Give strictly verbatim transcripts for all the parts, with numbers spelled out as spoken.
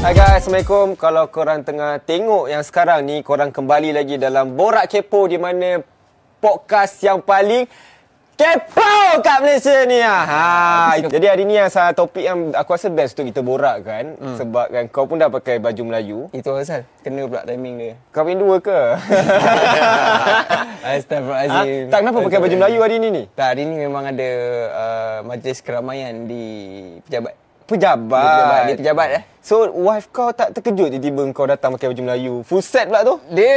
Hai guys, Assalamualaikum. Kalau korang tengah tengok yang sekarang ni, korang kembali lagi dalam Borak Kepo, di mana podcast yang paling kepo kat Malaysia ni. Ha. Jadi hari ni yang salah topik yang aku rasa best tu kita borak kan. Hmm. Sebab kan kau pun dah pakai baju Melayu. Itu asal. Kena pula timing dia. Kau pendua ke? Astagfirullahalazim. Ha? Tak, kenapa pakai baju Melayu hari ni ni? Tak, hari ni memang ada uh, majlis keramaian di pejabat. Pejabat. Dia pejabat. Dia pejabat eh. So, wife kau tak terkejut tiba-tiba kau datang pakai baju Melayu? Full set pula tu? Dia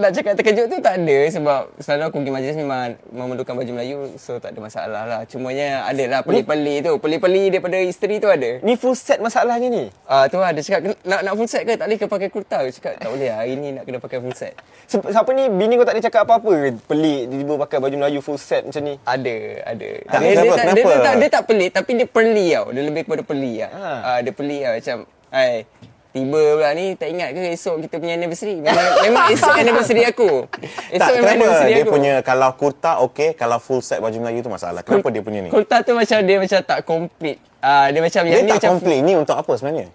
nak cakap terkejut tu tak ada. Sebab selalu aku pergi majlis memang memerlukan baju Melayu. So, tak ada masalah lah. Cumanya ada lah pelik-pelik tu. Pelik-pelik daripada isteri tu ada. Ni full set masalahnya ni? Ah, uh, tu ada cakap nak nak full set ke? Tak boleh ke pakai kurta? Aku cakap tak boleh lah. Hari ni nak kena pakai full set. So, siapa ni? Bini kau tak ada cakap apa-apa ke? Pelik tiba-tiba pakai baju Melayu full set macam ni? Ada. Ada. Tak, dia, kenapa, dia, tak, dia, tak, dia tak pelik. Tapi dia perli tau. Dia lebih kepada peli lah. Ha. Uh, dia peli lah macam, hai, tiba pula ni tak ingat ke esok kita punya anniversary? Memang, memang esok anniversary aku. Esok tak, memang anniversary dia aku. Dia punya kalau kurta okey, kalau full set baju Melayu tu masalah. Kenapa Kul- dia punya ni? Kurta tu macam dia macam tak complete. Uh, dia macam dia yang tak complete ni untuk apa sebenarnya?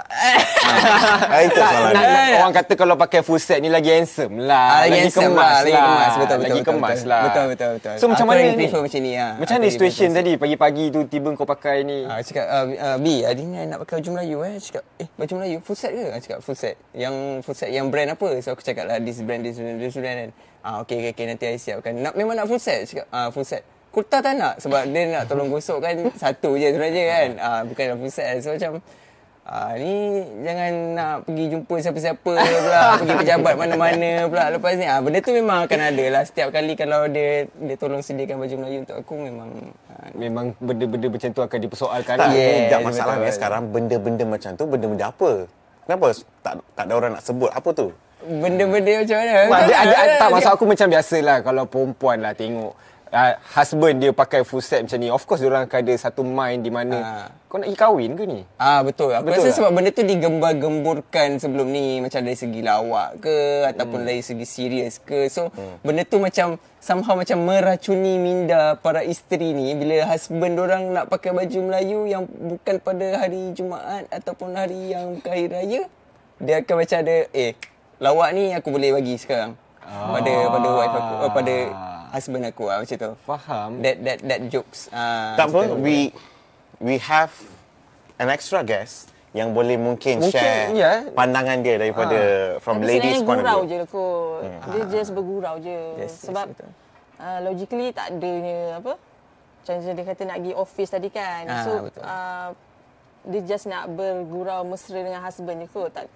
Ah, itu salah. Orang kata kalau pakai full set ni lagi handsome lah, lagi, lagi handsome kemas lah, lagi kemas, betul, betul, lagi betul, kemas betul, lah. Betul betul betul. So aku macam mana ni? Macam ni ah. Macam ni situation tadi pagi-pagi tu tiba kau pakai ni. Ah, cakap uh, uh, B, hari ni nak pakai baju Melayu eh. Cakap eh baju Melayu full set ke? Aku cakap full set. Yang full set yang brand apa? So aku cakap lah this brand this brand this brand. Ah okey okey okay, nanti I siapkan. Nak memang nak full set. Cakap ah full set. Kurta tak nak sebab dia nak tolong gosok kan satu je sebenarnya kan. Ah bukan full set. So macam Ah, ni jangan nak pergi jumpa siapa-siapa pula, pergi pejabat mana-mana pula lepas ni. Ah, benda tu memang akan ada lah. Setiap kali kalau dia dia tolong sediakan baju Melayu untuk aku, memang ah, memang benda-benda macam tu akan dipersoalkan. Tak, yes, tak masalahnya betul. Sekarang benda-benda macam tu, benda-benda apa? Kenapa tak tak ada orang nak sebut apa tu? Benda-benda macam mana? Mak, dia, ada, ada, tak, maksud aku macam biasalah kalau perempuan lah tengok Uh, husband dia pakai full set macam ni, of course diorang akan ada satu mind di mana uh. kau nak pergi kahwin ke ni? Ah, betul. Aku betul rasa tak? Sebab benda tu digembar-gemburkan sebelum ni, macam dari segi lawak ke ataupun hmm. dari segi serius ke. So hmm. benda tu macam somehow macam meracuni minda para isteri ni bila husband diorang nak pakai baju Melayu yang bukan pada hari Jumaat ataupun hari yang hari raya. Dia akan macam ada eh lawak ni aku boleh bagi sekarang ah. pada pada wife aku, oh, pada husband aku lah, macam tu. Faham. That that that jokes. Uh, tak pun, we we have an extra guest yang boleh mungkin, mungkin share yeah. pandangan dia daripada ha. from tapi ladies point of view. Dia gurau je kot. Hmm. Dia ha. just bergurau je. Yes, sebab yes, uh, logically tak adanya apa. Macam dia kata nak pergi office tadi kan. Ha, so uh, dia just nak bergurau mesra dengan husband je kot. Tak,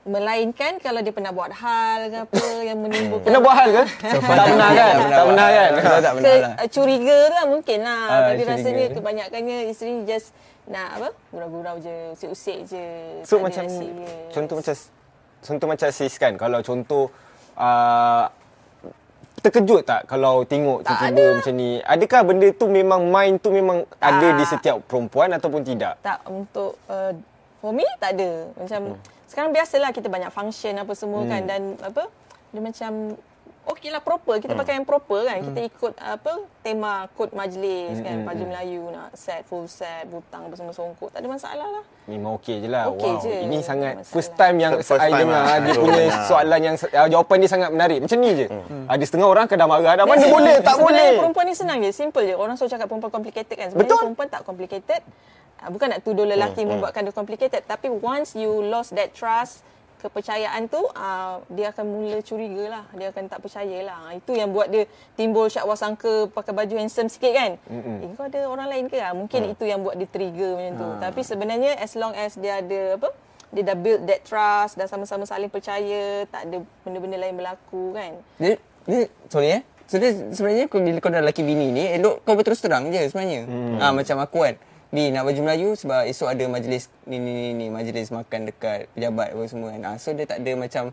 melainkan kalau dia pernah buat hal ke apa yang menimbulkan. Pernah buat hal ke? tak pernah kan? Tak pernah kan? Tak pernah lah. Curiga tu lah mungkin lah. Uh, Tapi rasanya kebanyakannya isteri just nak apa? Gurau-gurau je, usik-usik je. So macam contoh macam contoh macam sis kan? Kalau contoh uh, terkejut tak kalau tengok tiba-tiba macam ni? Adakah benda tu memang mind tu memang tak ada di setiap perempuan ataupun tidak? Tak, untuk uh, for me tak ada. Macam hmm. sekarang biasalah kita banyak function apa semua hmm. kan, dan apa dia macam okeylah proper kita hmm. pakai yang proper kan, hmm. kita ikut apa tema kod majlis hmm. kan, baju hmm. Melayu nak set full set butang apa semua songkok, tak ada masalah lah, memang okey je lah. Okay wow je. Ini sangat first time yang first saya dengar lah. Dia punya soalan yang jawapan dia sangat menarik macam ni je. hmm. Ada setengah orang kadang marah dah, mana boleh tak boleh. Perempuan ni senang je, simple je. Orang selalu cakap perempuan complicated kan, sebenarnya betul? Perempuan tak complicated. Bukan nak tuduh lelaki hmm, membuatkan hmm. dia complicated. Tapi once you lost that trust, kepercayaan tu, uh, dia akan mula curiga lah. Dia akan tak percaya lah. Itu yang buat dia timbul syakwa sangka pakai baju handsome sikit kan. Hmm. Eh, kau ada orang lain ke? Mungkin hmm. itu yang buat dia trigger macam tu. Hmm. Tapi sebenarnya as long as dia ada apa, dia dah build that trust, dah sama-sama saling percaya, tak ada benda-benda lain berlaku kan. Dia, dia, sorry eh. So dia, sebenarnya bila kau dah lelaki bini ni, elok kau berterus terang je sebenarnya. Hmm. Ha, macam aku kan. Ni nak baju Melayu sebab esok ada majlis ni ni ni, ni majlis makan dekat pejabat apa semua kan. Ah, so dia tak ada macam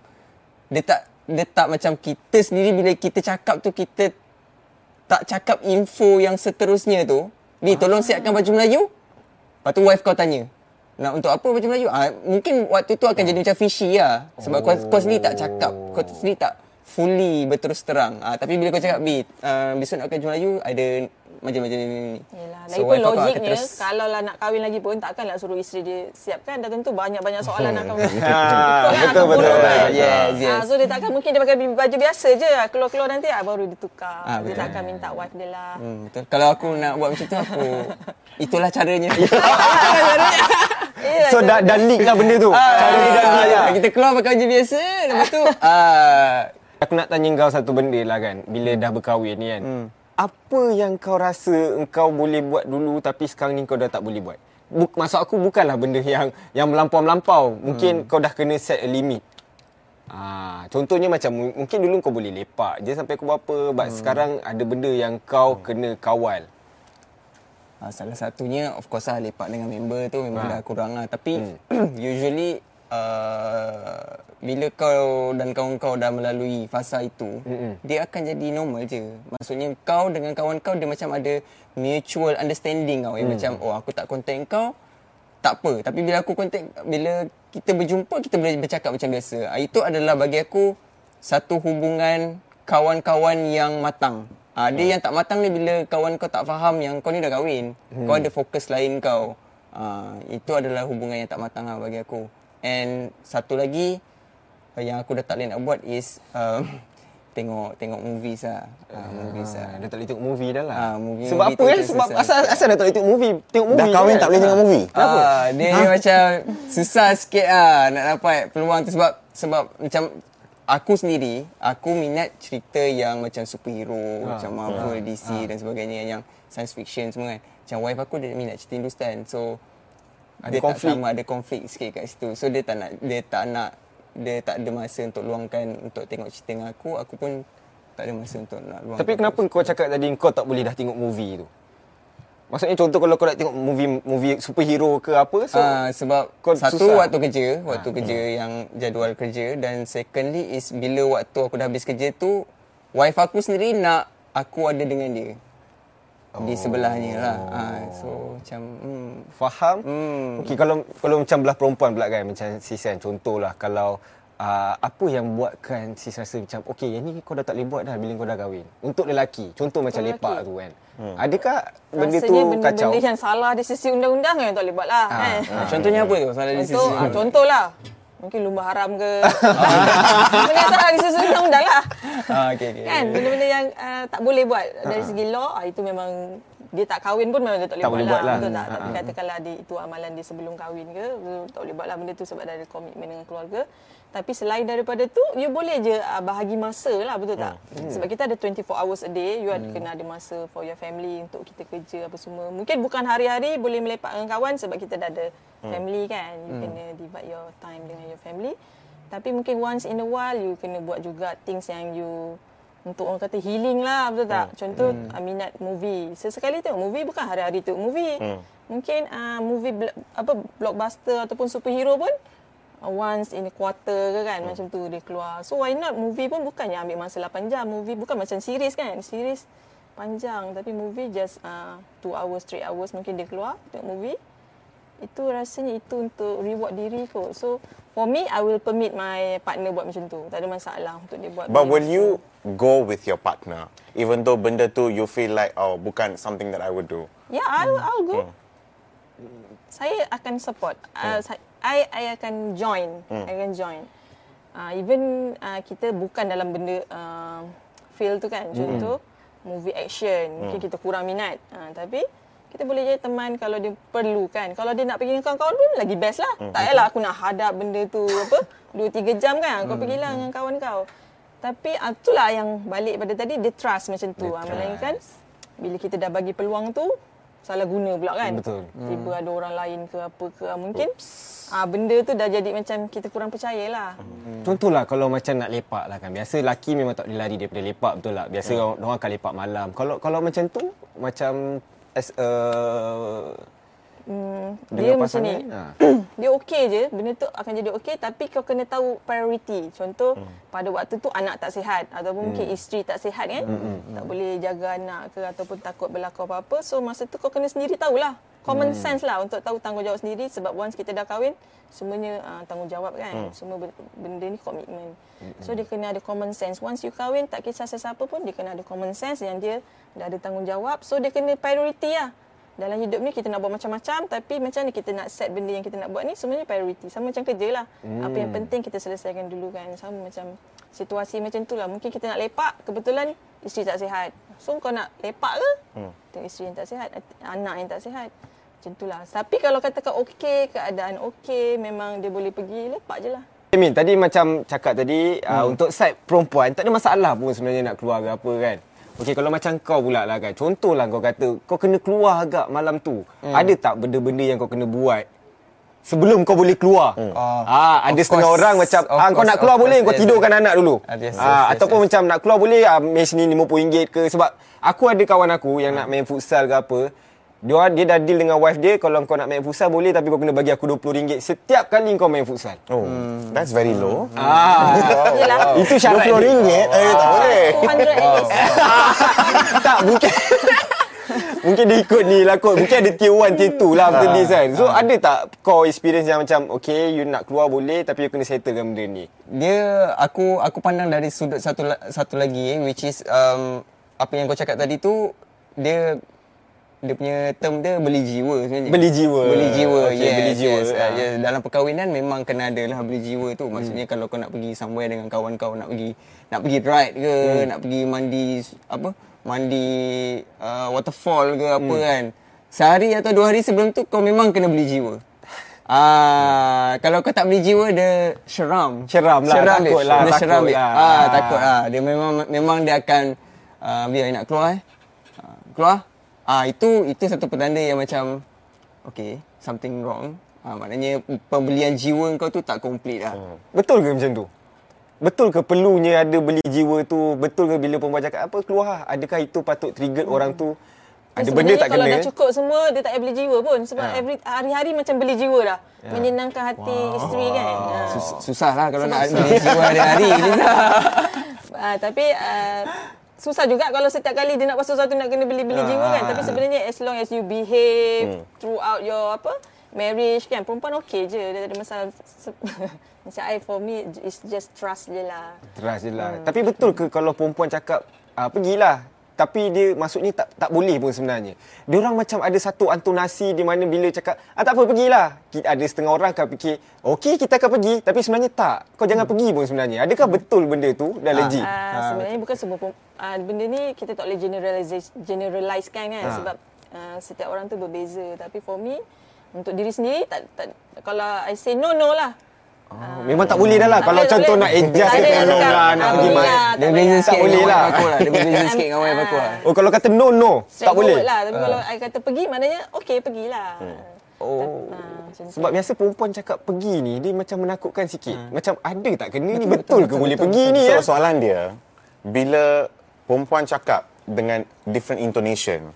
dia tak dia tak macam kita sendiri bila kita cakap tu kita tak cakap info yang seterusnya tu. Ni tolong siapkan baju Melayu. Lepas tu wife kau tanya, nak untuk apa baju Melayu? Ah, mungkin waktu tu akan jadi macam fishy lah. Sebab oh. kau, kau sendiri tak cakap, kau sendiri tak fully berterus terang. Ah, tapi bila kau cakap, "Bi, uh, besok nak makan baju Melayu, ada macam-macam ni. Yalah, lagipun so, logiknya kalau lah nak kahwin lagi pun takkanlah suruh isteri dia siapkan, dah tentu banyak-banyak soalan nak kahwin. Betul betul. Yes, yes. So dia takkan mungkin dia pakai baju biasa je, keluar-keluar nanti baru dia tukar. Ah, dia takkan minta wife dia lah. Hmm, betul. Kalau aku nak buat macam tu aku itulah caranya. Yalah, so dah dah leak lah benda tu. Ah, cara dia dah leak. Kita keluar pakai baju biasa, lepas tu ah aku nak tanya kau satu benda lah kan, bila dah berkahwin ni kan. Hmm. Apa yang kau rasa engkau boleh buat dulu tapi sekarang ni kau dah tak boleh buat? Buk, maksud aku bukanlah benda yang yang melampau-melampau. Mungkin hmm. kau dah kena set a limit. Ah, contohnya macam mungkin dulu kau boleh lepak je sampai pukul berapa, but hmm. sekarang ada benda yang kau hmm. kena kawal. Ah, salah satunya of course lah lepak dengan member tu memang ha. dah kurang lah. Tapi hmm. usually Uh, bila kau dan kawan kau dah melalui fasa itu, mm-hmm. dia akan jadi normal je. Maksudnya kau dengan kawan kau dia macam ada mutual understanding kau. Mm. Macam oh aku tak contact kau, tak apa. Tapi bila aku contact, bila kita berjumpa kita boleh bercakap macam biasa. Itu adalah bagi aku satu hubungan kawan-kawan yang matang. Ah, dia mm. yang tak matang ni bila kawan kau tak faham yang kau ni dah kahwin. Mm. Kau ada fokus lain kau. Ah, itu adalah hubungan yang tak matang lah bagi aku. And satu lagi yang aku dah tak boleh nak buat is um, tengok tengok movies lah. Uh, movies ah, lah. Dah tak boleh tengok movie dah lah. Uh, movie, sebab movie apa kan? Sebab asal, asal dah tak boleh tengok movie? Tengok movie dah kahwin kan? Tak boleh tengok movie? Kenapa? Uh, dia ha? Macam susah sikit lah nak dapat peluang tu sebab sebab macam aku sendiri, aku minat cerita yang macam superhero, ha, macam Marvel, ha, D C ha. dan sebagainya, yang science fiction semua kan. Macam wife aku dia minat cerita Hindustan. So ada dia konflik, tak sama, ada konflik sikit kat situ. So dia tak nak, dia tak nak, dia tak ada masa untuk luangkan untuk tengok cerita dengan aku. Aku pun tak ada masa untuk nak luangkan. Tapi kenapa kau cakap tadi kau tak boleh dah tengok movie tu? Maksudnya contoh kalau kau nak tengok movie movie superhero ke apa, so uh, sebab satu susah. waktu kerja, waktu ha, kerja hmm. yang jadual kerja, dan secondly is bila waktu aku dah habis kerja tu, wife aku sendiri nak aku ada dengan dia. Di sebelahnya lah. Oh. Ha, so macam hmm. faham. Hmm. Okey, kalau kalau macam belah perempuan pula kan, macam sis kan, contohlah kalau uh, apa yang buatkan sis rasa macam okey yang ni kau dah tak boleh buat dah bila kau dah kahwin. Untuk lelaki, contoh macam lelaki, lepak tu kan. Hmm. Adakah benda rasanya tu benda, kacau? Benda yang salah di sisi undang-undang yang tak boleh buat lah. Ha, eh. ha, contohnya apa tu? Salah di sisi undang-undang. Contohlah. Mungkin lumba haram ke. Benda yang salah di sisi undang-undang lah. Ah, okay, okay. Kan benda-benda yang uh, tak boleh buat dari uh-huh. segi law, uh, itu memang dia tak kahwin pun memang dia tak boleh tak buat, buat lah. Betul tak? Uh-huh. Tapi katakanlah dia, itu amalan dia sebelum kahwin ke, tak boleh buat lah benda tu sebab dah ada komitmen dengan keluarga. Tapi selain daripada tu, you boleh je uh, bahagi masa lah, betul tak? Hmm. Sebab kita ada twenty-four hours a day, you hmm. kena ada masa for your family, untuk kita kerja apa semua. Mungkin bukan hari-hari boleh melepak dengan kawan sebab kita dah ada hmm. family kan. You hmm. kena divide your time dengan your family. Tapi mungkin once in a while you kena buat juga things yang you untuk orang kata healing lah, betul tak? Hmm. Contoh hmm. minat movie. Sesekali tengok movie, bukan hari-hari tengok movie. Hmm. Mungkin uh, movie apa blockbuster ataupun superhero pun uh, once in a quarter ke kan, hmm. macam tu dia keluar. So why not, movie pun bukan yang ambil masa lapan jam. Movie bukan macam series kan. Series panjang tapi movie just uh, two hours, three hours mungkin dia keluar tengok movie. Itu rasanya itu untuk reward diri kot. So for me, I will permit my partner buat macam tu. Tak ada masalah untuk dia buat. But will you go with your partner? Even though benda tu you feel like, oh, bukan something that I would do. Yeah, I'll, I'll go. Hmm. Saya akan support. Hmm. I, I akan join. Hmm. I akan join. Uh, even uh, kita bukan dalam benda uh, field tu kan. Contoh, hmm. movie action. Mungkin hmm. kita kurang minat. Uh, tapi kita boleh jadi teman kalau dia perlu kan. Kalau dia nak pergi dengan kawan-kawan pun lagi best lah. Mm. Tak payahlah aku nak hadap benda tu apa dua tiga jam kan. Kau mm. pergilah dengan kawan kau. Tapi itulah yang balik pada tadi, dia trust macam tu. Ha, melainkan bila kita dah bagi peluang tu, salah guna pula kan. Betul. Tiba mm. ada orang lain ke apa ke mungkin. Ah, benda tu dah jadi macam kita kurang percayalah. Mm. Contohlah kalau macam nak lepak lah kan. Biasa lelaki memang tak boleh lari daripada lepak, betul tak? Biasa mm. orang akan lepak malam. Kalau kalau macam tu macam as a mm, dia macam ni. Ha. Dia okey je, benda tu akan jadi okey, tapi kau kena tahu priority. Contoh hmm. pada waktu tu anak tak sihat ataupun hmm. mungkin isteri tak sihat kan? Hmm, hmm, tak hmm. boleh jaga anak ke ataupun takut berlaku apa-apa. So masa tu kau kena sendiri tahulah. Common hmm. sense lah untuk tahu tanggungjawab sendiri, sebab once kita dah kahwin semuanya uh, tanggungjawab kan. Hmm. Semua benda ni komitmen. Hmm. So dia kena ada common sense. Once you kahwin tak kisah sesiapa pun, dia kena ada common sense yang dia dah ada tanggungjawab. So dia kena priority lah. Dalam hidup ni kita nak buat macam-macam, tapi macam ni kita nak set benda yang kita nak buat ni semuanya priority. Sama macam kerja lah. Hmm. Apa yang penting kita selesaikan dulu kan. Sama macam situasi macam tu lah. Mungkin kita nak lepak, kebetulan isteri tak sihat. So kau nak lepak ke? Hmm. Tengok isteri yang tak sihat, anak yang tak sihat. Macam itulah. Tapi kalau katakan okey, keadaan okey, memang dia boleh pergi lepak je lah. Min, tadi macam cakap tadi, hmm. uh, untuk side perempuan tak ada masalah pun sebenarnya nak keluar ke apa kan. Okey, kalau macam kau pula lah kan, contohlah kau kata kau kena keluar agak malam tu. Hmm. Ada tak benda-benda yang kau kena buat sebelum kau boleh keluar? Hmm. Uh, ah, ada setengah course, orang macam ah, kau course, nak keluar boleh, course, kau tidurkan yeah, anak dulu. Ah, yes, ah, yes, ataupun yes, macam nak keluar boleh, ah, mes ni lima puluh ringgit ke, sebab aku ada kawan aku yang hmm. nak main futsal ke apa. Dia, dia dah deal dengan wife dia, kalau kau nak main futsal boleh, tapi kau kena bagi aku dua puluh ringgit setiap kali kau main futsal. Oh, hmm. that's very low. Hmm. Ah, wow, wow. Itu syarat dua puluh ringgit dia. Oh, eh, tak boleh. two hundred ringgit. Tak, mungkin mungkin dia ikut ni lah kot. Mungkin ada tier one, tier two lah after this kan. So, ada tak kau experience yang macam okay, you nak keluar boleh, tapi you kena settlekan benda ni? Dia, aku aku pandang dari sudut satu satu lagi, which is um, apa yang kau cakap tadi tu, dia dia punya term dia beli jiwa sebenarnya. Beli jiwa. Beli jiwa. Okay, yes, beli jiwa. Yes, uh, yes. Dalam perkahwinan memang kena ada lah beli jiwa tu. Maksudnya hmm. kalau kau nak pergi somewhere dengan kawan kau, nak pergi nak pergi ride ke, hmm. nak pergi mandi apa? Mandi uh, waterfall ke apa hmm. kan. Sehari atau dua hari sebelum tu kau memang kena beli jiwa. Ah, uh, kalau kau tak beli jiwa dia seram. Seram lah, seram takutlah. Dia seram. Takut lah. Ah, takut ah. Dia memang memang dia akan uh, biar nak keluar eh. Uh, keluar. Ah itu itu satu petanda yang macam okay, something wrong. Ah, maknanya pembelian jiwa kau tu tak complete lah. Hmm. Betul ke macam tu? Betul ke perlunya ada beli jiwa tu? Betul ke bila perempuan cakap apa keluar lah? Adakah itu patut trigger hmm. orang tu? Ada benda tak kalau kena. Kalau dah cukup semua dia tak payah beli jiwa pun, sebab ha. every, hari-hari macam beli jiwa dah. Ha. Menyenangkan hati wow. isteri kan. Ha. Sus, susahlah kalau susah. Nak beli jiwa hari-hari ni. Ah tapi uh, susah juga kalau setiap kali dia nak buat sesuatu nak kena beli-beli jiwa kan. Tapi sebenarnya as long as you behave hmm. throughout your apa marriage kan, perempuan okey je, dia tak ada masalah. Macam I, for me it's just trust je lah. Trust je lah. Hmm. Tapi betul ke kalau perempuan cakap ah, pergilah, tapi dia maksudnya tak tak boleh pun sebenarnya. Dia orang macam ada satu intonasi di mana bila cakap ah tak apa pergilah. Ada setengah orang akan fikir okey kita akan pergi, tapi sebenarnya tak. Kau jangan hmm. pergi pun sebenarnya. Adakah betul benda tu dah legit? Ha, ha, sebenarnya bukan semua uh, benda ni kita tak boleh generalize generalize kan ha. sebab uh, setiap orang tu berbeza. Tapi for me untuk diri sendiri tak, tak kalau I say no no lah. Oh, memang tak boleh dah lah. Kalau tak contoh boleh. Nak adjust ke kalau lah, nak pergi main dia beza sikit boleh lah. Dia beza sikit dengan wife aku lah. Oh, kalau kata no no straight tak boleh lah. Tapi uh. kalau I kata pergi, maknanya okey pergilah. hmm. Oh ha, sebab biasa perempuan cakap pergi ni dia macam menakutkan sikit. hmm. Macam ada tak kena ni, betul, betul, betul ke betul, boleh betul, pergi betul, ni so, ya? Soalan dia bila perempuan cakap dengan different intonation,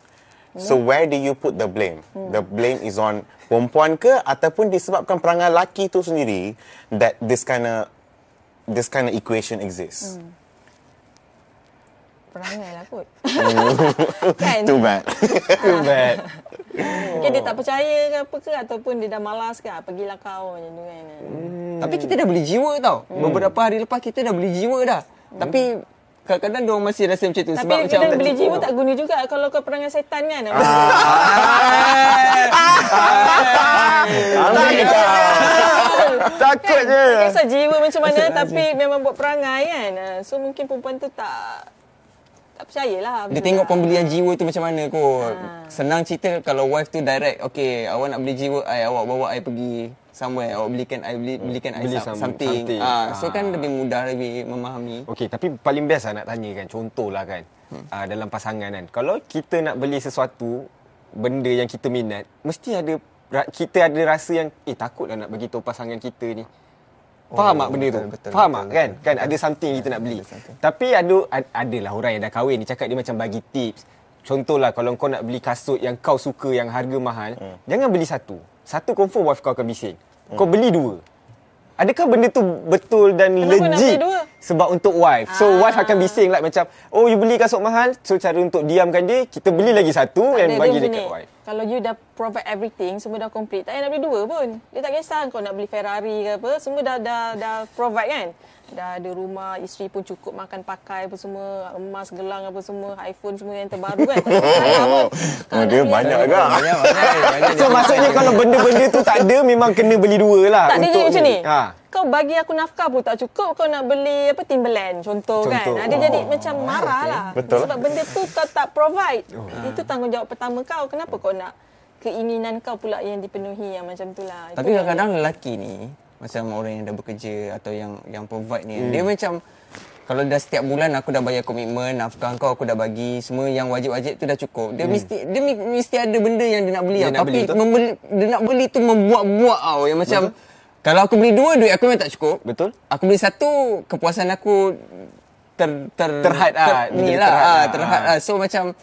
so where do you put the blame? Hmm. The blame is on perempuan ke ataupun disebabkan perangai laki tu sendiri that this kind of this kind of equation exists? Hmm. Perangai lah kot. Kan? Too bad. Too bad. Mungkin dia tak percaya ke apa ke, ataupun dia dah malas ke, pergilah kau macam tu kan. Hmm. Tapi kita dah beli jiwa tau. Hmm. Beberapa hari lepas kita dah beli jiwa dah. Hmm. Tapi kadang-kadang dia masih rasa macam tu. Tapi sebab macam tapi beli jiwa tak guna juga kalau kau perangai setan kan. Ah. Takut je. Kisah jiwa macam mana tapi memang buat perangai kan. So mungkin perempuan tu tak tak percayalah. Dia tengok pembelian jiwa tu macam mana kot. Senang cerita kalau wife tu direct, okay, awak nak beli jiwa ai, awak bawa ai pergi somewhere, awak belikan I beli belikan I beli some, something. something. Ah, so ah. kan lebih mudah lebih memahami. Okey, tapi paling best lah nak tanya kan, contohlah kan. Hmm. Ah, dalam pasangan kan. Kalau kita nak beli sesuatu benda yang kita minat, mesti ada kita ada rasa yang eh takutlah nak bagi tahu pasangan kita ni. Faham tak oh, benda betul, tu? Betul, Faham tak kan? Betul, kan betul, ada something betul, kita nak beli. Betul, betul. Tapi ada adalah orang yang dah kahwin ni cakap dia macam bagi tips. Contohlah kalau kau nak beli kasut yang kau suka yang harga mahal, hmm. jangan beli satu. Satu confirm wife kau akan bising. Hmm. Kau beli dua. Adakah benda tu betul dan kenapa legit? Sebab untuk wife. So Aa. wife akan bising lah macam, oh you beli kasut mahal, so cara untuk diamkan dia, kita beli lagi satu dan bagi dekat wife. Kalau you dah provide everything, semua dah complete, tak payah nak beli dua pun. Dia tak kisah kau nak beli Ferrari ke apa, semua dah dah dah provide kan. Dah ada rumah, isteri pun cukup makan pakai apa semua, emas, gelang apa semua, iPhone semua yang terbaru kan. Oh, oh dia banyak juga. Banyak, banyak, banyak. So maksudnya kalau benda-benda tu tak ada, memang kena beli dua lah. Tak untuk ada macam ni. Ha. Kau bagi aku nafkah pun tak cukup, kau nak beli apa Timberland contoh, contoh. kan. Dia oh. jadi macam marah okay. lah. Betul. Sebab benda tu kau tak provide. Oh. Itu tanggungjawab pertama kau. Kenapa kau nak keinginan kau pula yang dipenuhi yang macam tu lah. Tapi kadang-kadang lelaki ni macam orang yang dah bekerja atau yang yang provide ni, hmm. dia macam kalau dah setiap bulan aku dah bayar komitmen, nafkah kau aku dah bagi, semua yang wajib-wajib tu dah cukup. Dia hmm. mesti dia mesti ada benda yang dia nak beli, dia tapi nak beli, membeli, dia nak beli tu membuat-buat tau yang macam betul? Kalau aku beli dua, duit aku memang tak cukup. Betul. Aku beli satu, kepuasan aku ter ter terhad ter, ah, inilah terhad, ah, terhad ah. So macam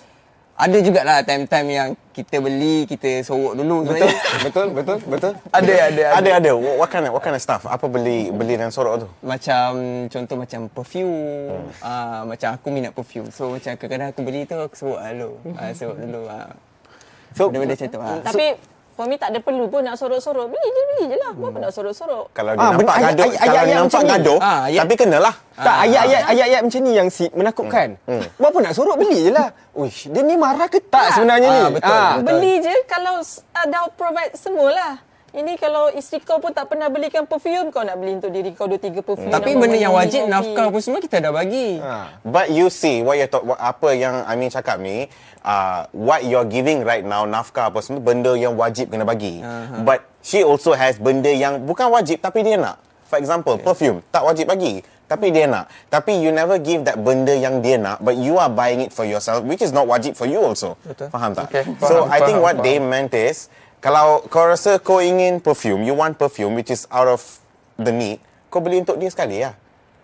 ada jugalah time-time yang kita beli, kita sorok dulu. Betul, betul, betul, betul. Ada, ada, ada. Ada, ada. What kind of, what kind of stuff? Apa beli beli dan sorok tu? Macam, contoh macam perfume. Hmm. Uh, macam aku minat perfume. So, macam kadang-kadang aku beli tu, aku sorok dulu. Uh, sorok dulu. Uh. So, benda-benda macam tu. Uh. Tapi, for me tak ada perlu pun nak sorok-sorok. Beli je, beli je lah. Kenapa hmm. nak sorok-sorok? Kalau dia ah, nampak ayat, gaduh, ayat, kalau ayat dia nampak gaduh, ah, tapi kenalah. Tak, ah, ayat-ayat ah. ayat-ayat macam ni yang si, menakutkan. Hmm. Hmm. Berapa nak sorok, beli je lah. Uish, dia ni marah ke tak sebenarnya ah, ni? Betul, ah. betul. Beli je kalau uh, dah provide semualah. Ini kalau isteri kau pun tak pernah belikan perfume, kau nak beli untuk diri kau dua tiga perfume. Hmm. Tapi benda yang wajib, nafkah pun semua kita dah bagi. Ah. But you see, what you talk, what, apa yang Amin cakap ni, Uh, what you're giving right now, nafkah apa semua, benda yang wajib kena bagi. Uh-huh. But she also has benda yang bukan wajib tapi dia nak. For example, okay. perfume, tak wajib bagi tapi dia nak. Tapi you never give that benda yang dia nak, but you are buying it for yourself, which is not wajib for you also. Betul. Faham tak? Okay. Faham, so faham, I think what faham. they meant is, kalau kau rasa kau ingin perfume, you want perfume which is out of the need, kau beli untuk dia sekali lah.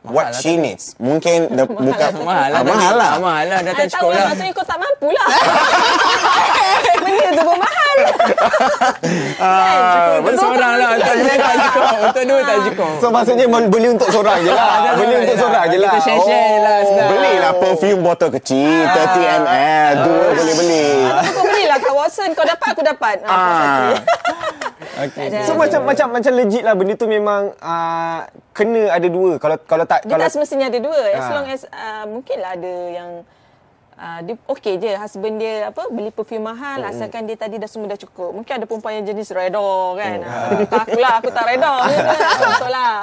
What she needs. Mungkin bukan mahal lah. Mahal lah. Mahal lah. Dah tak cukup lah. Maksudnya kau tak mampu lah. Benda tu pun mahal. Untuk seorang lah. Untuk dua tak cukup. Untuk dua tak cukup. So maksudnya beli untuk seorang je lah. Beli untuk seorang je lah. Kita share-share lah. Belilah perfume botol kecil. thirty mililiters. Dua boleh beli. Kau belilah kat Watson. Kau dapat aku dapat. Okay. So macam macam macam legit lah benda tu memang uh, kena ada dua. Kalau kalau tak dia kalau, tak semestinya ada dua. As ha. long as uh, mungkinlah ada yang uh, dia okey je husband dia apa beli perfume mahal mm. asalkan dia tadi dah semua dah cukup. Mungkin ada perempuan yang jenis reda kan. Mm. Ha. Tak akulah aku tak reda. Betul lah.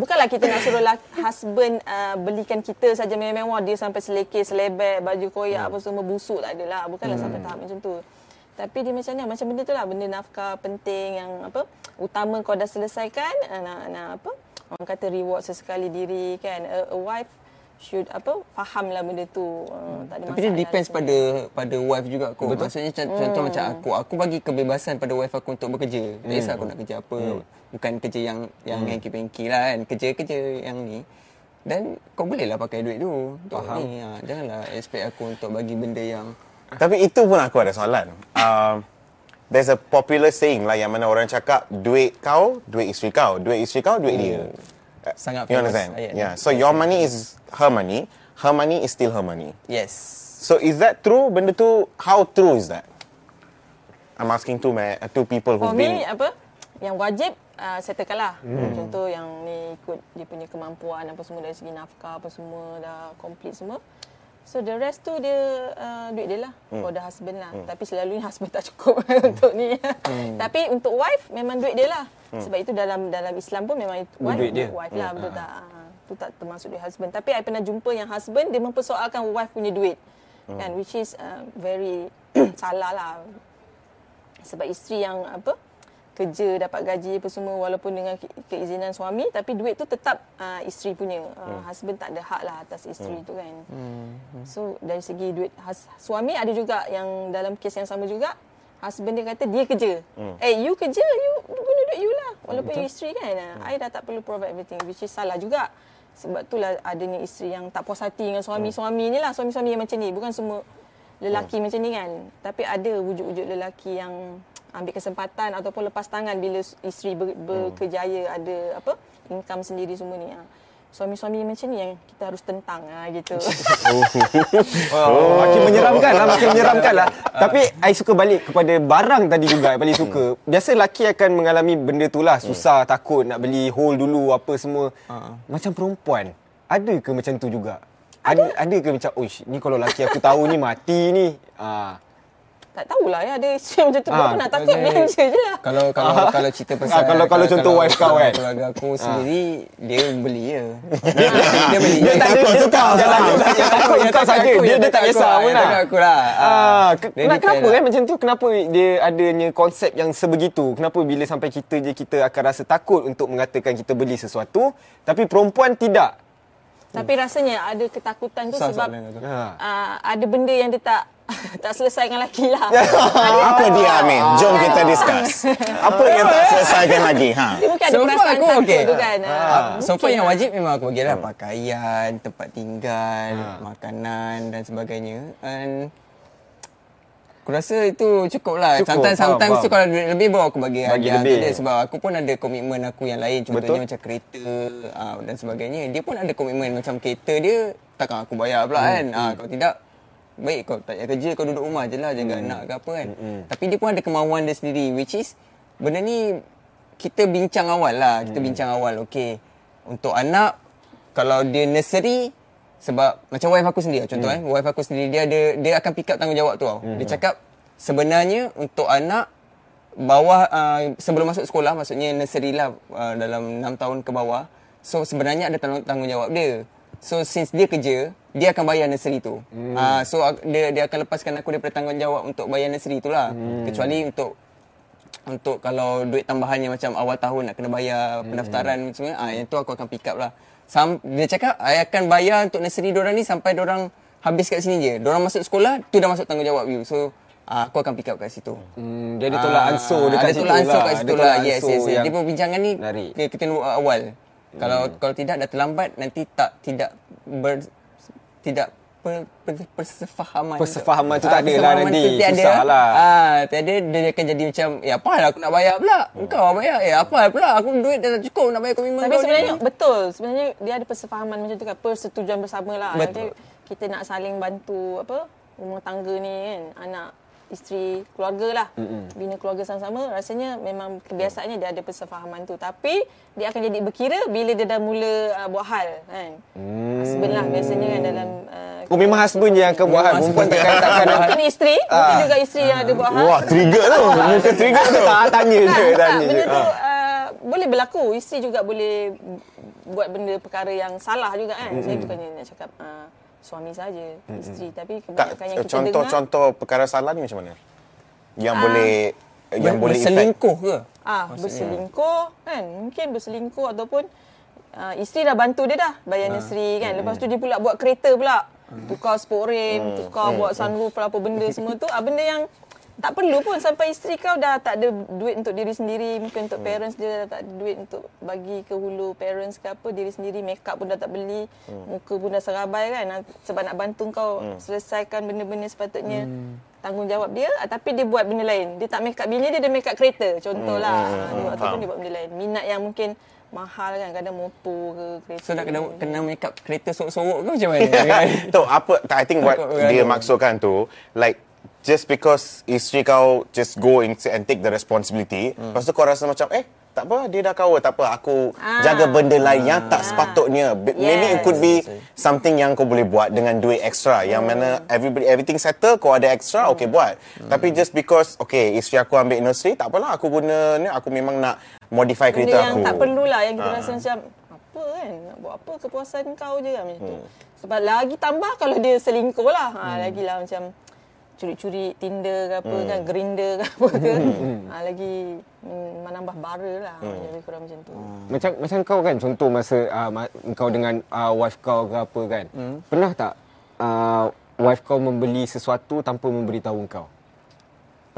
Bukanlah kita nak suruh husband uh, belikan kita saja mewah-mewah dia sampai selekeh, selebek, baju koyak mm. apa semua busuk tak adalah. Bukanlah mm. sampai tahap macam tu. Tapi dia macam ni, macam benda tu lah, benda nafkah penting yang apa, utama kau dah selesaikan, nak, nak apa, orang kata reward sesekali diri kan, a, a wife should apa, fahamlah benda tu, hmm. tak ada masalah. Tapi dia depends pada pada wife juga kot. Betul? Maksudnya hmm. contoh macam aku, aku bagi kebebasan pada wife aku untuk bekerja, tak kisah hmm. aku nak kerja apa, hmm. bukan kerja yang yang hmm. hengki-pengki lah kan, kerja-kerja yang ni. Dan kau bolehlah pakai duit tu, faham ni, ha. janganlah expect aku untuk bagi benda yang. Tapi itu pun aku ada soalan. Uh, there's a popular saying lah yang mana orang cakap duit kau, duit isteri kau, duit isteri kau, duit dia. Uh, Sangat you understand? Yeah. So your money is her money, her money is still her money. Yes. So is that true? Benda tu, how true is that? I'm asking two man, two people who've For been. For me apa? Yang wajib uh, settlekanlah. Hmm. Contoh yang ni ikut dia punya kemampuan apa semua dari segi nafkah apa semua dah complete semua. So the rest tu dia uh, duit dia lah, hmm. for the husband lah. Hmm. Tapi selalunya husband tak cukup untuk ni. Hmm. Tapi untuk wife memang duit dia lah. Hmm. Sebab itu dalam dalam Islam pun memang wife, duit dia. wife hmm. lah betul tak. Itu tak termasuk duit husband. Tapi I pernah jumpa yang husband dia mempersoalkan wife punya duit. Hmm. Kan, which is uh, very salah lah. Sebab isteri yang apa kerja dapat gaji apa semua walaupun dengan keizinan suami tapi duit tu tetap uh, isteri punya. Uh, hmm. Husband tak ada hak lah atas isteri hmm. tu kan. Hmm. So dari segi duit has, suami ada juga yang dalam kes yang sama juga husband dia kata dia kerja. Hmm. Eh hey, you kerja you guna duit you lah walaupun you isteri kan. Hmm. I dah tak perlu provide everything which is salah juga. Sebab itulah adanya isteri yang tak puas hati dengan suami-suami ni lah. Suami-suami yang macam ni bukan semua lelaki oh. macam ni kan. Tapi ada wujud-wujud lelaki yang ambil kesempatan ataupun lepas tangan bila isteri ber, berkejaya, ada apa income sendiri semua ni. Suami-suami macam ni yang kita harus tentang lah, gitu. Oh. Oh. Makin menyeramkan lah, makin menyeramkan lah. Tapi, I suka balik kepada barang tadi juga, I paling suka. Biasa lelaki akan mengalami benda tu lah, susah, takut, nak beli hole dulu, apa semua. Uh-huh. Macam perempuan, ada ke macam tu juga? Ada, ada ke macam, oish, ni kalau lelaki aku tahu ni mati ni. Ha. Tak tahulah ya, ada isteri macam tu pun nak takut belanja je lah. Kalau kalau ah. kalau cerita pasal ah, kalau, kalau kalau contoh wife kau kan, keluarga aku sendiri ah. dia beli je. dia, dia beli. Dia tak ada tukar jalan. Dia takut kau saja. Dia dia tak kisah pun lah. Aku lah. Ah, kenapa kan macam tu? Kenapa dia adanya konsep yang sebegitu? Kenapa bila sampai kita je kita akan rasa takut untuk mengatakan kita beli sesuatu, tapi perempuan tidak? Tapi rasanya ada ketakutan tu sebab ada benda yang dia tak tak selesai dengan lelaki lah. Apa dia, Amin? Jom kita discuss. Apa yang tak selesaikan lagi? Ha. Dia mungkin ada perasaan takut tu kan. So far yang wajib memang aku bagilah pakaian, tempat tinggal, makanan dan sebagainya. And aku rasa itu cukup lah. Sometimes, sometimes tu kalau duit lebih baru aku bagi hadiah dia, sebab aku pun ada komitmen aku yang lain. Contohnya betul? Macam kereta aa, dan sebagainya. Dia pun ada komitmen macam kereta dia takkan aku bayar pula hmm. kan. Aa, kalau tidak, baik kau tak payah kerja, kau duduk rumah je lah, jaga hmm. anak ke apa kan. Hmm. Tapi dia pun ada kemauan dia sendiri, which is benda ni kita bincang awal lah. Kita hmm. bincang awal, okey. Untuk anak, kalau dia nursery, sebab macam wife aku sendiri contoh hmm. eh wife aku sendiri dia ada dia akan pick up tanggungjawab tu tau. Hmm. Dia cakap sebenarnya untuk anak bawah uh, sebelum masuk sekolah, maksudnya nursery lah, uh, dalam enam tahun ke bawah. So sebenarnya ada tanggungjawab dia. So since dia kerja, dia akan bayar nursery tu. Hmm. Uh, so dia dia akan lepaskan aku daripada tanggungjawab untuk bayar nursery tu lah. Hmm. Kecuali untuk untuk kalau duit tambahannya macam awal tahun nak kena bayar pendaftaran hmm. semua, ah uh, yang tu aku akan pick up lah. Sam, dia cakap, saya akan bayar untuk nursery diorang ni sampai diorang habis kat sini je. Diorang masuk sekolah, tu dah masuk tanggungjawab you. So, uh, aku akan pick up kat situ. Hmm, dia ada tolak ansur dekat situ lah. Ada tolak ansur kat situ lah. Yes, yes, yes. Dia perbincangan ni, dia, kita tengok awal. Hmm. Kalau kalau tidak, dah terlambat, nanti tak, tidak, ber, tidak per, per, persefahaman. Persefahaman tu, tu tak ada lah nanti. Susah lah. Uh, tiada, dia akan jadi macam, ya apa lah aku nak bayar pula. Engkau lah bayar. Ya apa lah pula, aku duit dah tak cukup nak bayar komitmen. Tapi sebenarnya, ni. betul. Sebenarnya dia ada persefahaman macam tu kan. Persetujuan bersama lah. Betul. Kita nak saling bantu apa rumah tangga ni kan. Anak, isteri, keluarga lah. Mm-mm. Bina keluarga sama-sama. Rasanya memang kebiasaannya dia ada persefahaman tu. Tapi dia akan jadi berkira bila dia dah mula uh, buat hal kan. Mm. Husband lah biasanya kan dalam... Uh, Oh, memang husband je yang akan buat hal. Perempuan takkan takkan. Mungkin isteri, ah. mungkin juga isteri ah. yang ada buat hal. Wah, trigger tu. Mungkin trigger tu. Tak, tanya je. Tak, tanya tak, benda je. tu uh, boleh berlaku. Isteri juga boleh buat benda perkara yang salah juga kan. Mm-hmm. Saya bukannya nak cakap uh, suami saja, mm-hmm. isteri. Tapi kebanyakan yang kita contoh, dengar. Contoh perkara salah ni macam mana? Yang ah. boleh... yang boleh berselingkuh ke? Ah, maksudnya. Berselingkuh kan. Mungkin berselingkuh ataupun uh, isteri dah bantu dia dah. Bayar nursery ah. kan. Lepas tu dia pula buat kereta pula. Tukar sport rim, hmm. tukar hmm. buat sunroof lah, apa benda semua tu. Benda yang tak perlu pun sampai isteri kau dah tak ada duit untuk diri sendiri. Mungkin untuk hmm. parents dia dah tak ada duit untuk bagi ke hulu parents ke apa. Diri sendiri make up pun dah tak beli. Hmm. Muka pun dah serabai kan. Sebab nak bantu kau hmm. selesaikan benda-benda sepatutnya. Hmm. Tanggungjawab dia, tapi dia buat benda lain. Dia tak make up bini dia, dia make up kereta. Contohlah. Hmm. Hmm. Hmm. Ataupun dia buat benda lain. Minat yang mungkin... mahal kan, kadang motor ke kereta. So nak kena, kena make up kereta sorok-sorok ke macam mana? Tu apa, I think what dia maksudkan tu, like just because isteri kau just go and take the responsibility, hmm. lepas tu kau rasa macam eh tak apa, dia dah kawal, tak apa, aku ah. jaga benda lain yang tak sepatutnya. Yes. Maybe it could be something yang kau boleh buat dengan duit extra. Mm. Yang mana everybody, everything settle, kau ada extra, mm. okay buat. Mm. Tapi just because, okay, isteri aku ambil nursery, tak apalah, aku guna ni, aku memang nak modify benda kereta aku. Benda yang tak perlulah, yang kita ha. rasa macam, apa kan, nak buat apa, kepuasan kau je kan macam mm. tu. Sebab lagi tambah kalau dia selingkuh lah, ha, mm. lagilah macam curi-curi Tinder ke apa hmm. kan, Grindr ke apa ke. Hmm. Ha, lagi mm, menambah bara lah. Hmm. Jadi kurang macam tu. Hmm. Macam macam kau kan, contoh masa uh, kau dengan uh, wife kau ke apa kan. Hmm. Pernah tak uh, wife kau membeli sesuatu tanpa memberitahu kau?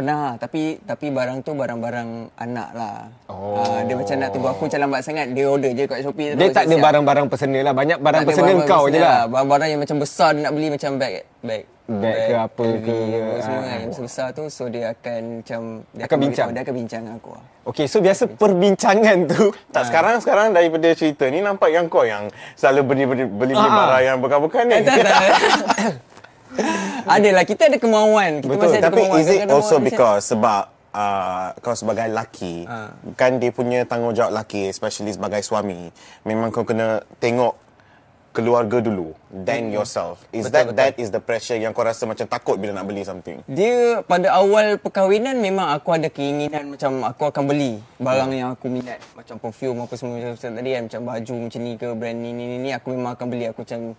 Pernah, tapi tapi barang tu barang-barang anak lah. Oh. Uh, dia macam nak tunggu aku macam lambat sangat, dia order je kat Shopee. Dia tak ada barang-barang personal lah, banyak barang tak personal, barang kau personal je lah. Barang-barang yang macam besar dia nak beli, macam bag, bag. bag ke apa ke semua kan, sebesar tu, so dia akan macam dia akan bincang dia akan bincang dengan aku. Okey, so biasa perbincangan tu tak sekarang-sekarang daripada cerita ni nampak yang kau yang selalu beli beli barang yang bekas-bekas ni. Adalah kita ada kemauan, kita masih ada kemauan. Tapi is it also because sebab Uh, kau sebagai lelaki uh. kan dia punya tanggungjawab lelaki, especially sebagai suami, memang kau kena tengok keluarga dulu then mm-hmm. yourself. Is betul, that betul. That is the pressure yang kau rasa macam takut bila nak beli something? Dia pada awal perkahwinan memang aku ada keinginan macam aku akan beli barang hmm. yang aku minat, macam perfume apa semua macam, macam tadi kan, macam baju macam ni ke brand ni ni ni aku memang akan beli, aku macam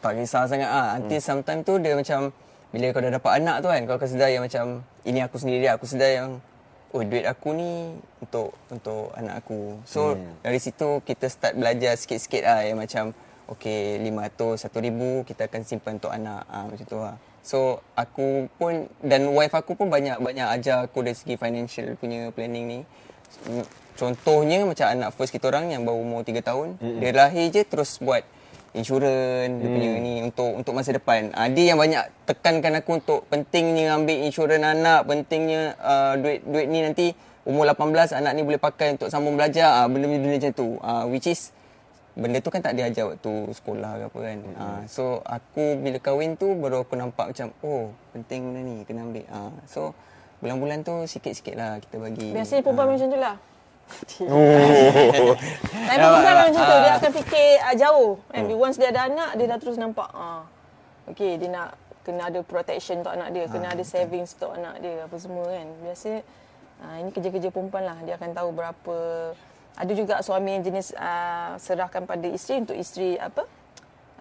tak kisah sangat ah ha. Until hmm. sometimes tu dia macam bila kau dah dapat anak tu kan, kau akan sedar yang macam ini aku sendiri, aku sedar yang oh duit aku ni untuk untuk anak aku. So hmm. dari situ kita start belajar sikit-sikit lah yang macam okey lima ratus, seribu kita akan simpan untuk anak ah ha, macam tu lah. So aku pun dan wife aku pun banyak-banyak ajar aku dari segi financial punya planning ni. Contohnya macam anak first kita orang yang baru umur tiga tahun, hmm. dia lahir je terus buat insurans hmm. dia punya ni untuk untuk masa depan. Ha, dia yang banyak tekankan aku untuk pentingnya ambil insurans anak, pentingnya uh, duit duit ni nanti umur lapan belas anak ni boleh pakai untuk sambung belajar, ha, benda-benda macam tu. Ha, which is benda tu kan tak diajar waktu sekolah ke apa kan. Hmm. Ha, so aku bila kahwin tu baru aku nampak macam oh penting benda ni kena ambil. Ha, so bulan-bulan tu sikit-sikit lah kita bagi. Biasanya perempuan ha. macam tu lah. Oh. Tapi perempuan memang macam tu, dia akan fikir uh, jauh. And hmm. once dia ada anak, dia dah terus nampak ah. Okey, dia nak kena ada protection untuk anak dia, kena ah, ada savings betul. Untuk anak dia apa semua kan. Biasa uh, ini kerja-kerja perempuan lah, dia akan tahu berapa. Ada juga suami jenis uh, serahkan pada isteri untuk isteri apa?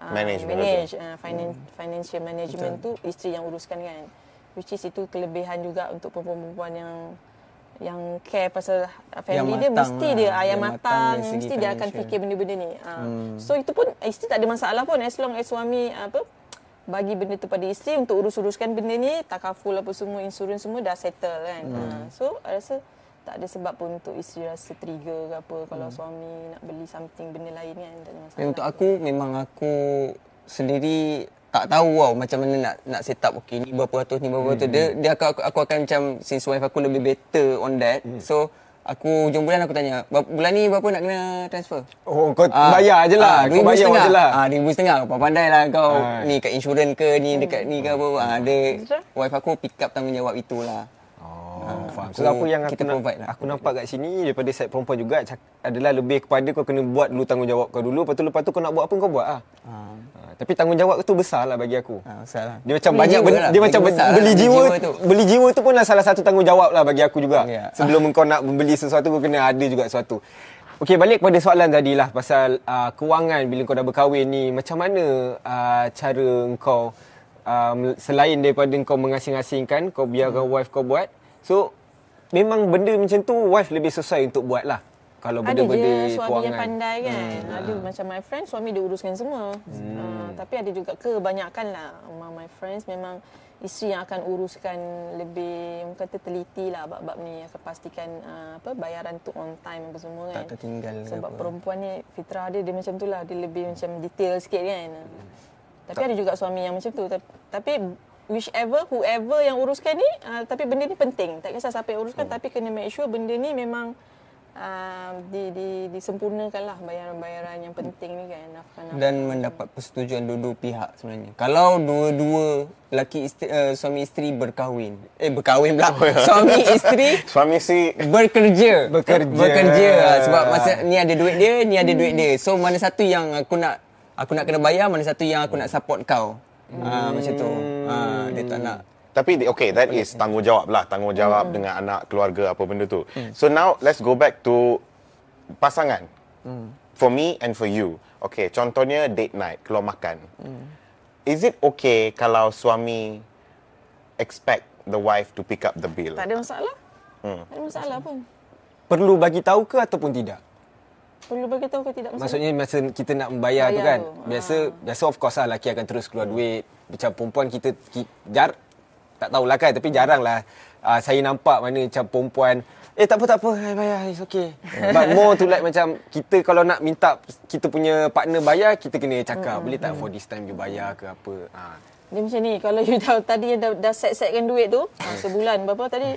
Uh, manage manage uh, finan- hmm. financial management betul. Tu isteri yang uruskan kan. Which is itu kelebihan juga untuk perempuan-perempuan yang yang care pasal family dia, mesti lah. Dia ayam matang, matang mesti dia akan fikir benda-benda ni. Hmm. So itu pun isteri tak ada masalah pun, as long as suami apa bagi benda tu pada isteri untuk urus-uruskan benda ni, takaful apa semua, insurans semua dah settle kan. Hmm. So I rasa tak ada sebab pun untuk isteri rasa trigger ke apa kalau hmm. suami nak beli something benda lain kan, tak ada masalah. Untuk aku pun. Memang aku sendiri tak tahu wow, macam mana nak nak set up okey ni berapa ratus ni berapa hmm. ratus dia dia aku, aku aku akan macam since wife aku lebih better on that hmm. so aku hujung bulan aku tanya bulan ni berapa nak kena transfer. Oh kau aa, bayar ajalah kau bayar ajalah ah seribu lima ratus pandailah kau aa. Ni kat insurans ke ni dekat ni ke apa ah dia wife aku pick up tanggungjawab itulah. Oh, faham. So apa yang aku, nak, lah. Aku nampak kat sini daripada side perempuan juga adalah lebih kepada kau kena buat dulu tanggungjawab kau dulu, lepas tu lepas tu kau nak buat apa kau buat lah. Ha. Ha. Tapi tanggungjawab tu besarlah bagi aku. Ha, besarlah. Dia macam beli banyak ben- lah. Dia beli macam beli, beli jiwa, jiwa tu. Beli jiwa tu pun lah salah satu tanggungjawab lah bagi aku juga. Yeah. Sebelum kau nak membeli sesuatu kau kena ada juga sesuatu. Okey, balik kepada soalan tadilah pasal uh, kewangan bila kau dah berkahwin ni, macam mana uh, cara kau um, selain daripada kau mengasing-asingkan, kau biarkan hmm. wife kau buat. So memang benda macam tu wife lebih sesuai untuk buat lah. Kalau benda-benda kewangan ada je suami kewangan. Yang pandai kan hmm. Ada ha. Macam my friends, suami dia uruskan semua hmm. uh, Tapi ada juga kebanyakan lah my friends memang isteri yang akan uruskan lebih kata teliti lah bab-bab ni, akan pastikan uh, apa, bayaran tu on time apa semua kan. Tak tertinggal sebab perempuan ni fitrah dia, dia macam tu lah, dia lebih macam detail sikit kan hmm. Tapi tak. Ada juga suami yang macam tu. Tapi whichever, whoever yang uruskan ni, uh, tapi benda ni penting. Tak kisah siapa yang uruskan, hmm. tapi kena make sure benda ni memang uh, di, di, disempurnakan lah bayaran-bayaran yang penting ni kan. Nafkan-nafkan. Dan mendapat persetujuan dua-dua pihak sebenarnya. Kalau dua-dua lelaki isteri, uh, suami isteri berkahwin, eh berkahwin pula, suami isteri suami isteri bekerja. Bekerja. Bekerja. Sebab masa ni ada duit dia, ni ada hmm. duit dia. So mana satu yang aku nak, aku nak kena bayar, mana satu yang aku nak support kau. Hmm. Ah, macam tu. Ah, dia tak nak. Tapi okay, that is tanggungjawab lah. Tanggungjawab hmm. dengan anak, keluarga, apa benda tu. Hmm. So now, let's go back to pasangan. Hmm. For me and for you. Okay, contohnya date night, keluar makan. Hmm. Is it okay kalau suami expect the wife to pick up the bill? Tak ada masalah. Hmm. Tak ada masalah pun. Perlu bagi tahu ke ataupun tidak? Perlu bagi tahu ke tidak? Maksudnya masa kita nak membayar bayar tu kan. Tu. Biasa ha. biasa of course lah lelaki akan terus keluar duit. Macam perempuan kita, kita jar tak tahulah kan, tapi jaranglah uh, saya nampak mana macam perempuan eh tak apa tak apa I bayar, it's okay. But more to like macam kita kalau nak minta kita punya partner bayar, kita kena cakap mm-hmm. boleh tak for this time you bayar ke apa. Ha. Dia macam ni, kalau you tahu tadi dah, dah set-setkan duit tu, sebulan berapa tadi?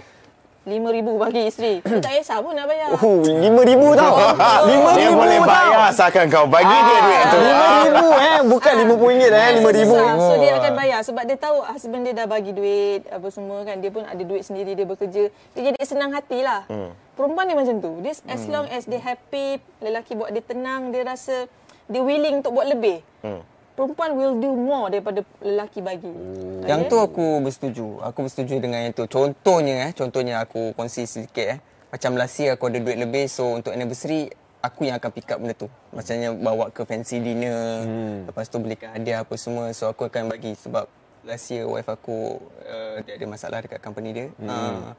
lima ribu bagi isteri. Dia tak kisah pun nak bayar. Oh, lima ribu tau. lima ribu dia boleh bayar asalkan kau bagi ah, dia duit tu. lima ribu eh, bukan RM lima puluh ah, eh, lima ribu. So dia akan bayar sebab dia tahu husband dia dah bagi duit apa semua kan. Dia pun ada duit sendiri, dia bekerja. Dia jadi senang hatilah. Hmm. Perempuan dia macam tu. Dia as long as dia happy, lelaki buat dia tenang, dia rasa dia willing untuk buat lebih. Hmm. Perempuan will do more daripada lelaki bagi. Hmm. Yang tu aku bersetuju. Aku bersetuju dengan yang tu. Contohnya eh, contohnya aku kongsi sedikit eh. Macam last year aku ada duit lebih, so untuk anniversary aku yang akan pick up benda tu. Macamnya bawa ke fancy dinner, hmm. lepas tu belikan hadiah apa semua, so aku akan bagi sebab last year wife aku uh, dia ada masalah dekat company dia. Hmm. Uh,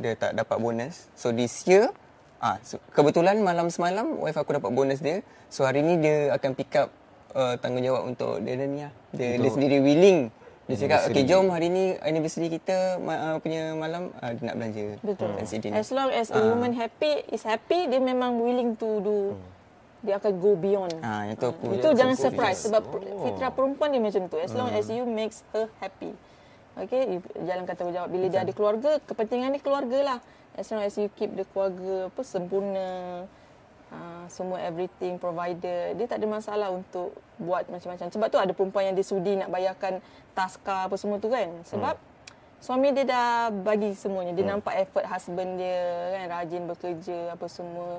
dia tak dapat bonus. So this year ah uh, so, kebetulan malam semalam wife aku dapat bonus dia. So hari ni dia akan pick up Uh, tanggungjawab untuk dia dan Nia. Dia, dia sendiri willing. Dia cakap, okey jom hari ni anniversary kita uh, punya malam, uh, dia nak belanja. Betul. Hmm. As long as a uh. woman happy, is happy, dia memang willing to do. Hmm. Dia akan go beyond. Ha, itu aku. Uh, itu jangan surprise yes. sebab oh. fitrah perempuan dia macam tu. As long hmm. as you makes her happy. Okey, jalankan tanggungjawab. Bila Betul. Dia ada keluarga, kepentingan dia keluargalah. As long as you keep the keluarga apa sempurna. Uh, semua everything provider, dia tak ada masalah untuk buat macam-macam. Sebab tu ada perempuan yang dia sudi nak bayarkan taska apa semua tu kan. Sebab hmm. suami dia dah bagi semuanya. Dia hmm. nampak effort husband dia kan, rajin bekerja apa semua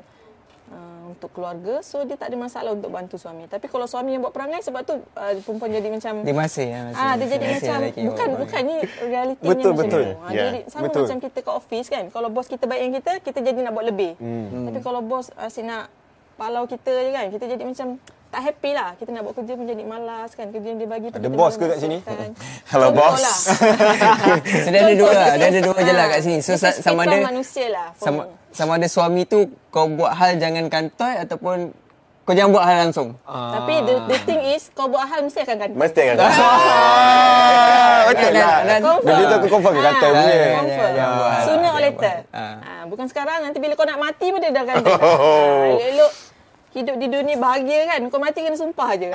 uh, untuk keluarga. So dia tak ada masalah untuk bantu suami. Tapi kalau suami yang buat perangai, sebab tu uh, perempuan jadi macam dia masih ya, masih, ah, dia masih, jadi masih macam bukan bukan ni realitinya betul, macam betul. tu. Yeah. Jadi sama betul. Macam kita kat office kan. Kalau bos kita baik dengan kita, kita jadi nak buat lebih. Hmm. Tapi kalau bos asyik nak palau kita je kan, kita jadi macam tak happy lah. Kita nak buat kerja pun jadi malas kan. Kerja yang dia bagi tu. Ada bos ke kat sini? Hello bos. So dia ada dua lah. Dia ada dua je lah kat sini. So sama ada sama sama ada suami tu kau buat hal jangan kantoi ataupun kau jangan buat hal langsung. Ah. Tapi the, the thing is kau buat hal mesti akan kantoi. Mesti akan kantoi. Ah. Betul lah. Benda tu aku confirm kantoi punya. Sooner or later. Ah. Bukan sekarang, nanti bila kau nak mati pun dia dah kantoi. Ah, elok hidup di dunia bahagia kan. Kau mati kena sumpah je.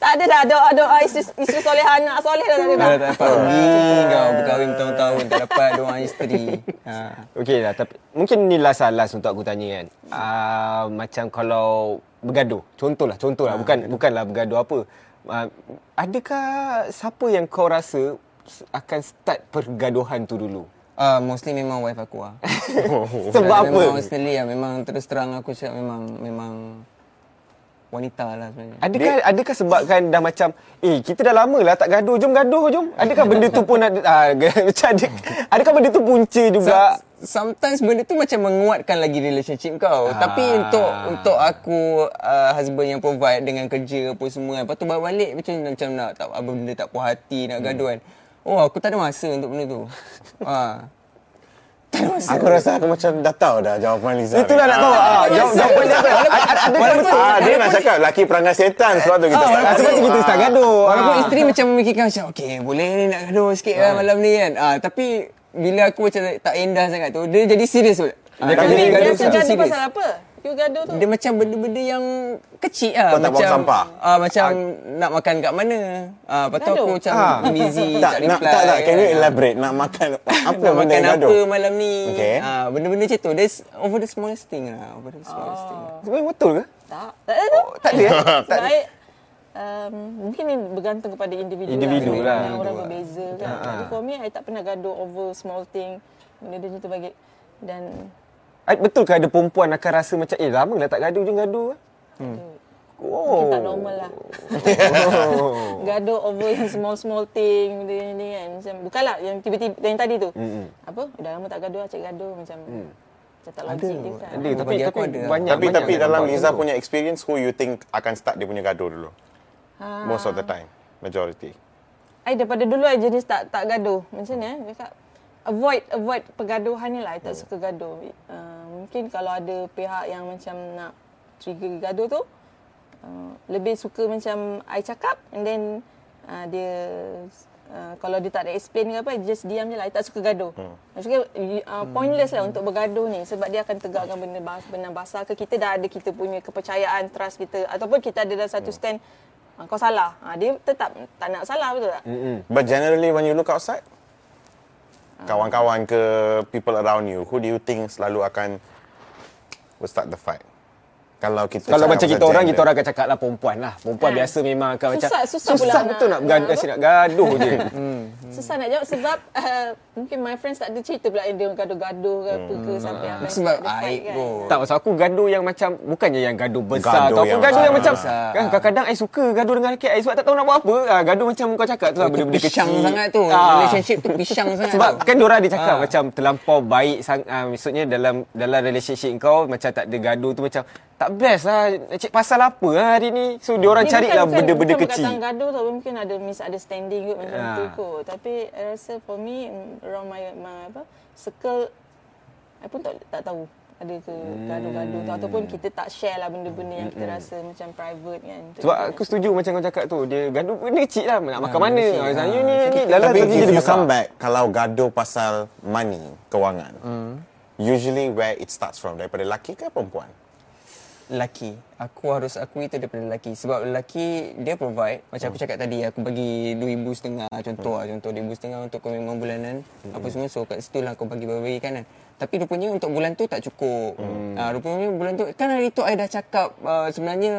Tak ada dah doa-doa isteri soleh, anak soleh dah tak ada dah. Tak dapat pergi kau berkahwin bertahun-tahun, tak dapat doa isteri. Ha. Okey lah, tapi mungkin ni last lah last untuk aku tanya kan. Uh, macam kalau bergaduh, contohlah, contohlah. Ha. Bukan, bukanlah bergaduh apa. Uh, adakah siapa yang kau rasa akan start pergaduhan tu dulu? Uh, mostly memang wife aku lah. Sebab apa? Memang mostly lah. Memang terus terang aku cakap memang... memang wanita lah sebenarnya. Adakah, adakah sebabkan dah macam, eh kita dah lama lah tak gaduh, jom gaduh jom. Adakah benda tu pun ada, ah, macam adakah benda tu punca juga? Some, sometimes benda tu macam menguatkan lagi relationship kau. Ah. Tapi untuk untuk aku, uh, husband yang provide dengan kerja apa semua. Lepas tu balik macam macam nak tak, benda tak puas hati, nak hmm. gaduh kan. Oh aku tak ada masa untuk benda tu. Ha. Aku rasa aku macam dah tahu dah jawapan Liza. Itulah nak tahu. Ah, jawapan dia apa? Ada betul. Dia nak cakap laki perangai setan sebab tu kita start. Sebab tu kita start gaduh. Walaupun isteri macam memikirkan macam okey, boleh ni nak gaduh sikitlah malam ni kan. Ah, tapi bila aku macam tak endah sangat tu, dia jadi serius tu. Dia gaduh pasal apa? You gaduh tu. Dia macam benda-benda yang kecil lah. Kau tak buang sampah? Uh, macam Ag- nak makan kat mana? Uh, lepas tu aku macam ha. busy, tak reply. Tak, tak. Can you elaborate? Nak makan apa benda yang gaduh? Makan apa malam ni? Okay. Uh, benda-benda macam tu. That's over the smallest thing lah. Over the smallest oh. thing. Sebenarnya betul ke? Tak. Tak ada tu. Oh, tak ada? Tak ada. Um, mungkin ni bergantung kepada individu, individu lah. lah. Orang berbeza kan. Tapi for me, I tak pernah gaduh over small thing. Benda-benda macam tu bagi. Dan... betul ke ada perempuan akan rasa macam eh lama lah tak gaduh je gaduh ah. Hmm. Oh. Mungkin tak normal lah. Oh. Gaduh over yang small-small thing benda ni kan. Macam bukanlah yang tiba-tiba yang tadi tu. Mm-hmm. Apa? Dah lama tak gaduh ah, cik gaduh macam. Mm. Macam tak logik dia kan. Ada tapi tapi ada. Banyak, tapi banyak tapi dalam Liza punya experience who you think akan start dia punya gaduh dulu? Ha. Most of the time, majority. Ai daripada dulu ai jenis tak tak gaduh. Macam ni eh cakap avoid avoid pergaduhan ni lah. I tak suka gaduh. Uh, mungkin kalau ada pihak yang macam nak trigger gaduh tu, uh, lebih suka macam I cakap and then uh, dia uh, kalau dia tak ada explain ke apa, just diam je lah. I tak suka gaduh. Hmm. Maksudnya uh, pointless lah hmm. untuk bergaduh ni sebab dia akan tegakkan benda benda basah ke kita dah ada kita punya kepercayaan, trust kita ataupun kita ada dah satu stand ha, kau salah. Ha, dia tetap tak nak salah, betul tak? Mm-hmm. But generally when you look outside, ha, kawan-kawan ke people around you, who do you think selalu akan will start the fight? Kalau kita kalau macam kita orang, kita orang akan cakap lah perempuan lah. Perempuan ha, biasa memang akan susah, macam susah, susah betul nak, nak gaduh, nak gaduh je. Hmm. Susah nak jawab sebab uh, mungkin my friends tak ada cerita pula dia gaduh-gaduh ke apa ke sampai hmm. yang sebab aib kan. Tak, maksud aku gaduh yang macam bukannya yang gaduh besar gaduh atau apa, gaduh yang macam kan, kadang-kadang I suka gaduh dengan lelaki I sebab tak tahu nak buat apa. Ah, gaduh macam kau cakap tu lah, benda-benda pisang sangat tu. Ah. Relationship tu pisang sangat. Sebab kan dia orang dia cakap ah, macam terlampau baik sangat, ah, maksudnya dalam dalam relationship kau macam tak ada gaduh tu macam tak best lah, cik pasal apa lah hari ni. So, diorang ni carilah bukan, benda-benda bukan kecil. Bukan perkataan gaduh tau, mungkin ada misunderstanding kot macam ha, tu kot. Tapi, I rasa for me, around my, my apa, circle, I pun tak, tak tahu ada ke hmm. gaduh-gaduh tu. Ataupun kita tak share lah benda-benda yang kita hmm. rasa macam private kan. Sebab so, aku setuju macam kau cakap tu, dia gaduh benda kecil lah, nak makan ha, mana. Ha, saya ni, so, ni, lalat lagi jadi besar. Back, kalau gaduh pasal money, kewangan, hmm. usually where it starts from, daripada lelaki ke perempuan? Lelaki. Aku harus akui itu daripada lelaki. Sebab lelaki, dia provide. Macam hmm. aku cakap tadi, aku bagi dua ribu setengah contoh hmm. lah. Contoh dua ribu setengah untuk komitmen bulanan. Hmm. Apa semua. So, kat situ lah kau bagi-bagi kan. Tapi rupanya untuk bulan tu tak cukup. Hmm. Ha, rupanya bulan tu, kan hari tu I dah cakap uh, sebenarnya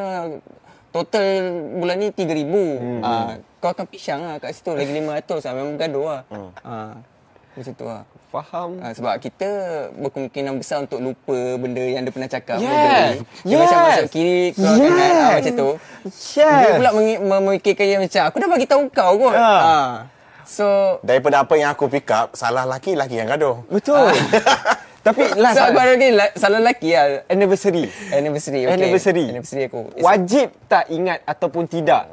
total bulan ni tiga ribu. Hmm. Ha, kau akan pisang lah kat situ. Lagi lima ratus lah. Memang gaduh lah. Hmm. Ha, macam tu lah. Faham. Ha, sebab kita berkemungkinan besar untuk lupa benda yang dia pernah cakap. Yes. Dia yes. macam masuk kiri, keluar yes. kanan, ha, macam tu. Yes. Dia pula memikirkan yang macam, aku dah bagi tahu kau kot. Ha. Ha. So, daripada apa yang aku pick up, salah lelaki, lelaki yang gaduh. Betul. Ha. Tapi last so, baru ni salah lelaki lah. Anniversary. Anniversary, okay. Anniversary. Anniversary aku. It's wajib tak ingat ataupun tidak?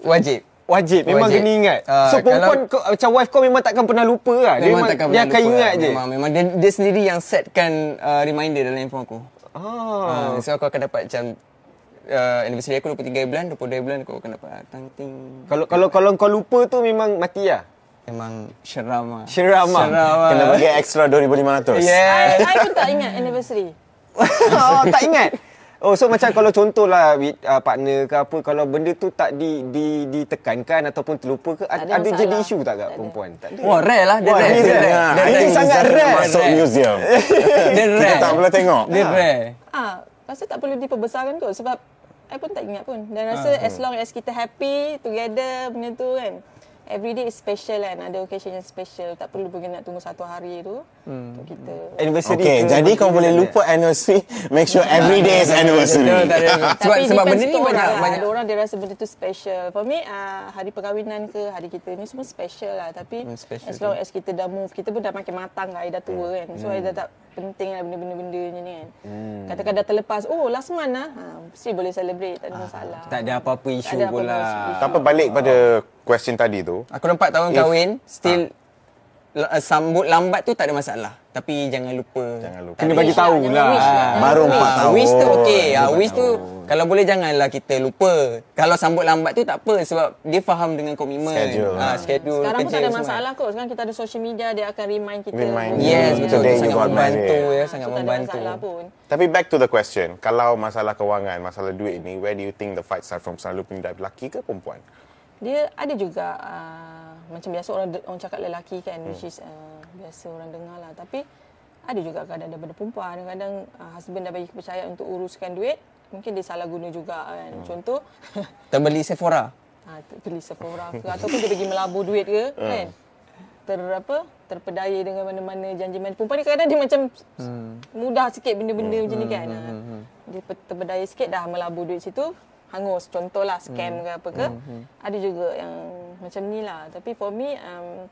Wajib. Wajib, memang wajib. Kena ingat. Uh, so perempuan kau, macam wife kau memang takkan pernah lupa lah. Dia memang, memang dia akan ingat lah je. Memang, memang dia, dia sendiri yang setkan uh, reminder dalam handphone aku. Ah. Uh, so aku akan dapat macam uh, anniversary aku dua puluh tiga bulan, dua puluh dua bulan aku akan dapat tang ting. Kalau kalau kalau kau lupa tu memang mati lah. Memang seram ah. Seram ah. Kena bagi extra dua ribu lima ratus. Yes. I, I pun tak ingat anniversary. Oh, tak ingat. Oh, so macam kalau contohlah with uh, partner ke apa, kalau benda tu tak di, di, ditekankan ataupun terlupa ke, ada, ada jadi isu tak kat perempuan? Tak ada. Wah, rare lah. Dia wah, rare. Dia rare. Dia rare. Dia rare. Ini sangat rare. Masuk museum. Dia rare. Kita tak boleh tengok. Dia rare. Ah, rasa tak perlu diperbesarkan kot sebab I pun tak ingat pun. Dan rasa ha, as long as kita happy together benda tu kan. Every day is special kan. Ada occasion yang special. Tak perlu pergi nak tunggu satu hari tu hmm. untuk kita. Anniversary. Okay, jadi kau boleh lupa anniversary. Make sure every day is anniversary. Sebab sebab benda ni banyak lah, banyak orang dia rasa benda tu special. For me, uh, hari perkahwinan ke hari kita ni semua special lah. Tapi hmm, special as long as kita dah move, kita pun dah makin matang lah. Dah tua kan. So hmm. dah tak penting lah benda-benda ni kan. Hmm. Katakan dah terlepas. Oh, last month lah. Ha, mesti boleh celebrate. Tak ada masalah. Tak ada apa-apa isu pula. Tak apa, balik pada question tadi tu. Aku nampak tahun kahwin, still ha, sambut lambat tu tak ada masalah. Tapi jangan lupa. Jangan lupa. Kena bagi tahu lah. Baru empat tahun. Wish tu okey. Wish tu kalau boleh janganlah kita lupa. Kalau sambut lambat tu tak apa sebab dia faham dengan komitmen. Schedule. Ha, schedule sekarang pun tak ada masalah kot. Sekarang kita ada social media, dia akan remind kita. Remind. Yes, betul. Dia sangat membantu ya, sangat membantu. Tapi back to the question. Kalau masalah kewangan, masalah duit ni, where do you think the fight start from? Selalu punya lelaki ke perempuan? Dia ada juga uh, macam biasa orang orang cakap lelaki kan, hmm. which is uh, biasa orang dengar lah. Tapi ada juga kadang daripada perempuan, kadang-kadang uh, husband dah bagi kepercayaan untuk uruskan duit, mungkin dia salah guna juga kan. Hmm. Contoh terbeli Sephora. Ah, ha, terbeli Sephora ke ataupun dia pergi melabur duit ke hmm. kan. Ter apa? Terpedaya dengan mana-mana janji mana. Perempuan ni kadang-kadang dia macam hmm. mudah sikit benda-benda hmm. macam ni kan. Hmm. Ha. Dia terpedaya sikit dah melabur duit situ. Hangus, contohlah scam hmm. ke apa ke. Hmm. Ada juga yang macam ni lah. Tapi for me, um,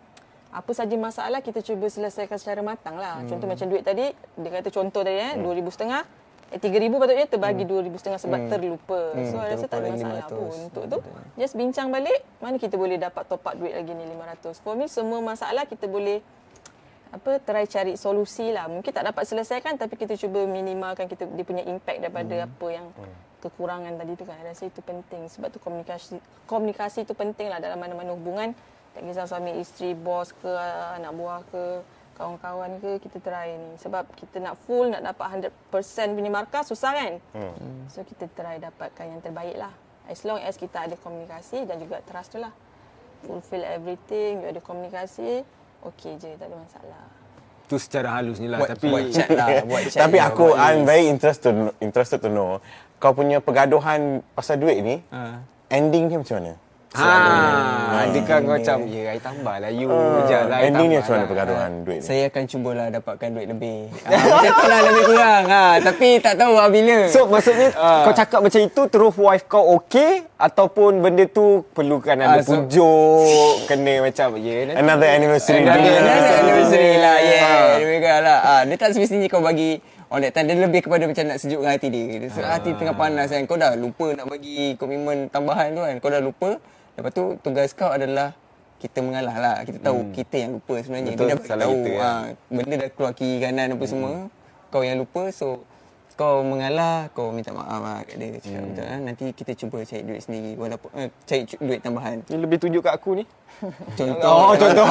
apa saja masalah kita cuba selesaikan secara matang lah. Hmm. Contoh macam duit tadi, dia kata contoh tadi eh, dua ribu setengah. Eh, tiga ribu patutnya terbagi dua ribu setengah sebab hmm. terlupa. Hmm. So, saya rasa tak ada masalah lima ratus pun untuk tu. Just bincang balik, mana kita boleh dapat top up duit lagi ni lima ratus. For me, semua masalah kita boleh apa try cari solusi lah. Mungkin tak dapat selesaikan tapi kita cuba minimalkan kita dia punya impact daripada hmm. apa yang kekurangan tadi tu kan. Saya rasa itu penting sebab tu komunikasi komunikasi tu penting lah dalam mana-mana hubungan, tak kisah suami isteri, bos ke, anak buah ke, kawan-kawan ke, kita try ni sebab kita nak full nak dapat seratus peratus punya markah susah kan. Hmm. So kita try dapatkan yang terbaik lah. As long as kita ada komunikasi dan juga trust tu lah. Fulfill everything, you ada komunikasi, okey je, tak ada masalah. Itu secara halus ni lah, buat, tapi buat chat lah, buat chat. Tapi lah, aku I'm very interested interested to know kau punya pergaduhan pasal duit ni, ha, ending dia macam mana? Ha, adakah kau macam ya, ai tambahlah you uh, je lah. Ending dia macam mana pergaduhan duit ni? Saya akan cubalah dapatkan duit lebih. Ha, macam tu lah, lebih kurang. Ha, tapi tak tahu lah bila. So maksudnya uh, kau cakap macam itu terus wife kau okey ataupun benda tu perlukan ada uh, so, pujuk kena macam ya, yeah, another anniversary another day. Another anniversary lah, yeah. Anniversary lah. Ah, dia tak semestinya kau bagi. On that time, dia lebih kepada macam nak sejukkan hati dia. Dia ha, hati tengah panas kan. Kau dah lupa nak bagi komitmen tambahan tu kan. Kau dah lupa. Lepas tu tugas kau adalah kita mengalah lah. Kita tahu hmm. kita yang lupa sebenarnya. Betul, dia dah tahu kita, ha, benda dah keluar kiri kanan apa hmm. semua. Kau yang lupa. So kau mengalah, kau minta maaf lah kat dia. Cakap hmm. betul lah. Nanti kita cuba cari duit sendiri. Walaupun eh, cari duit tambahan. Ini lebih tunjuk kat aku ni. Contoh. Oh, contoh.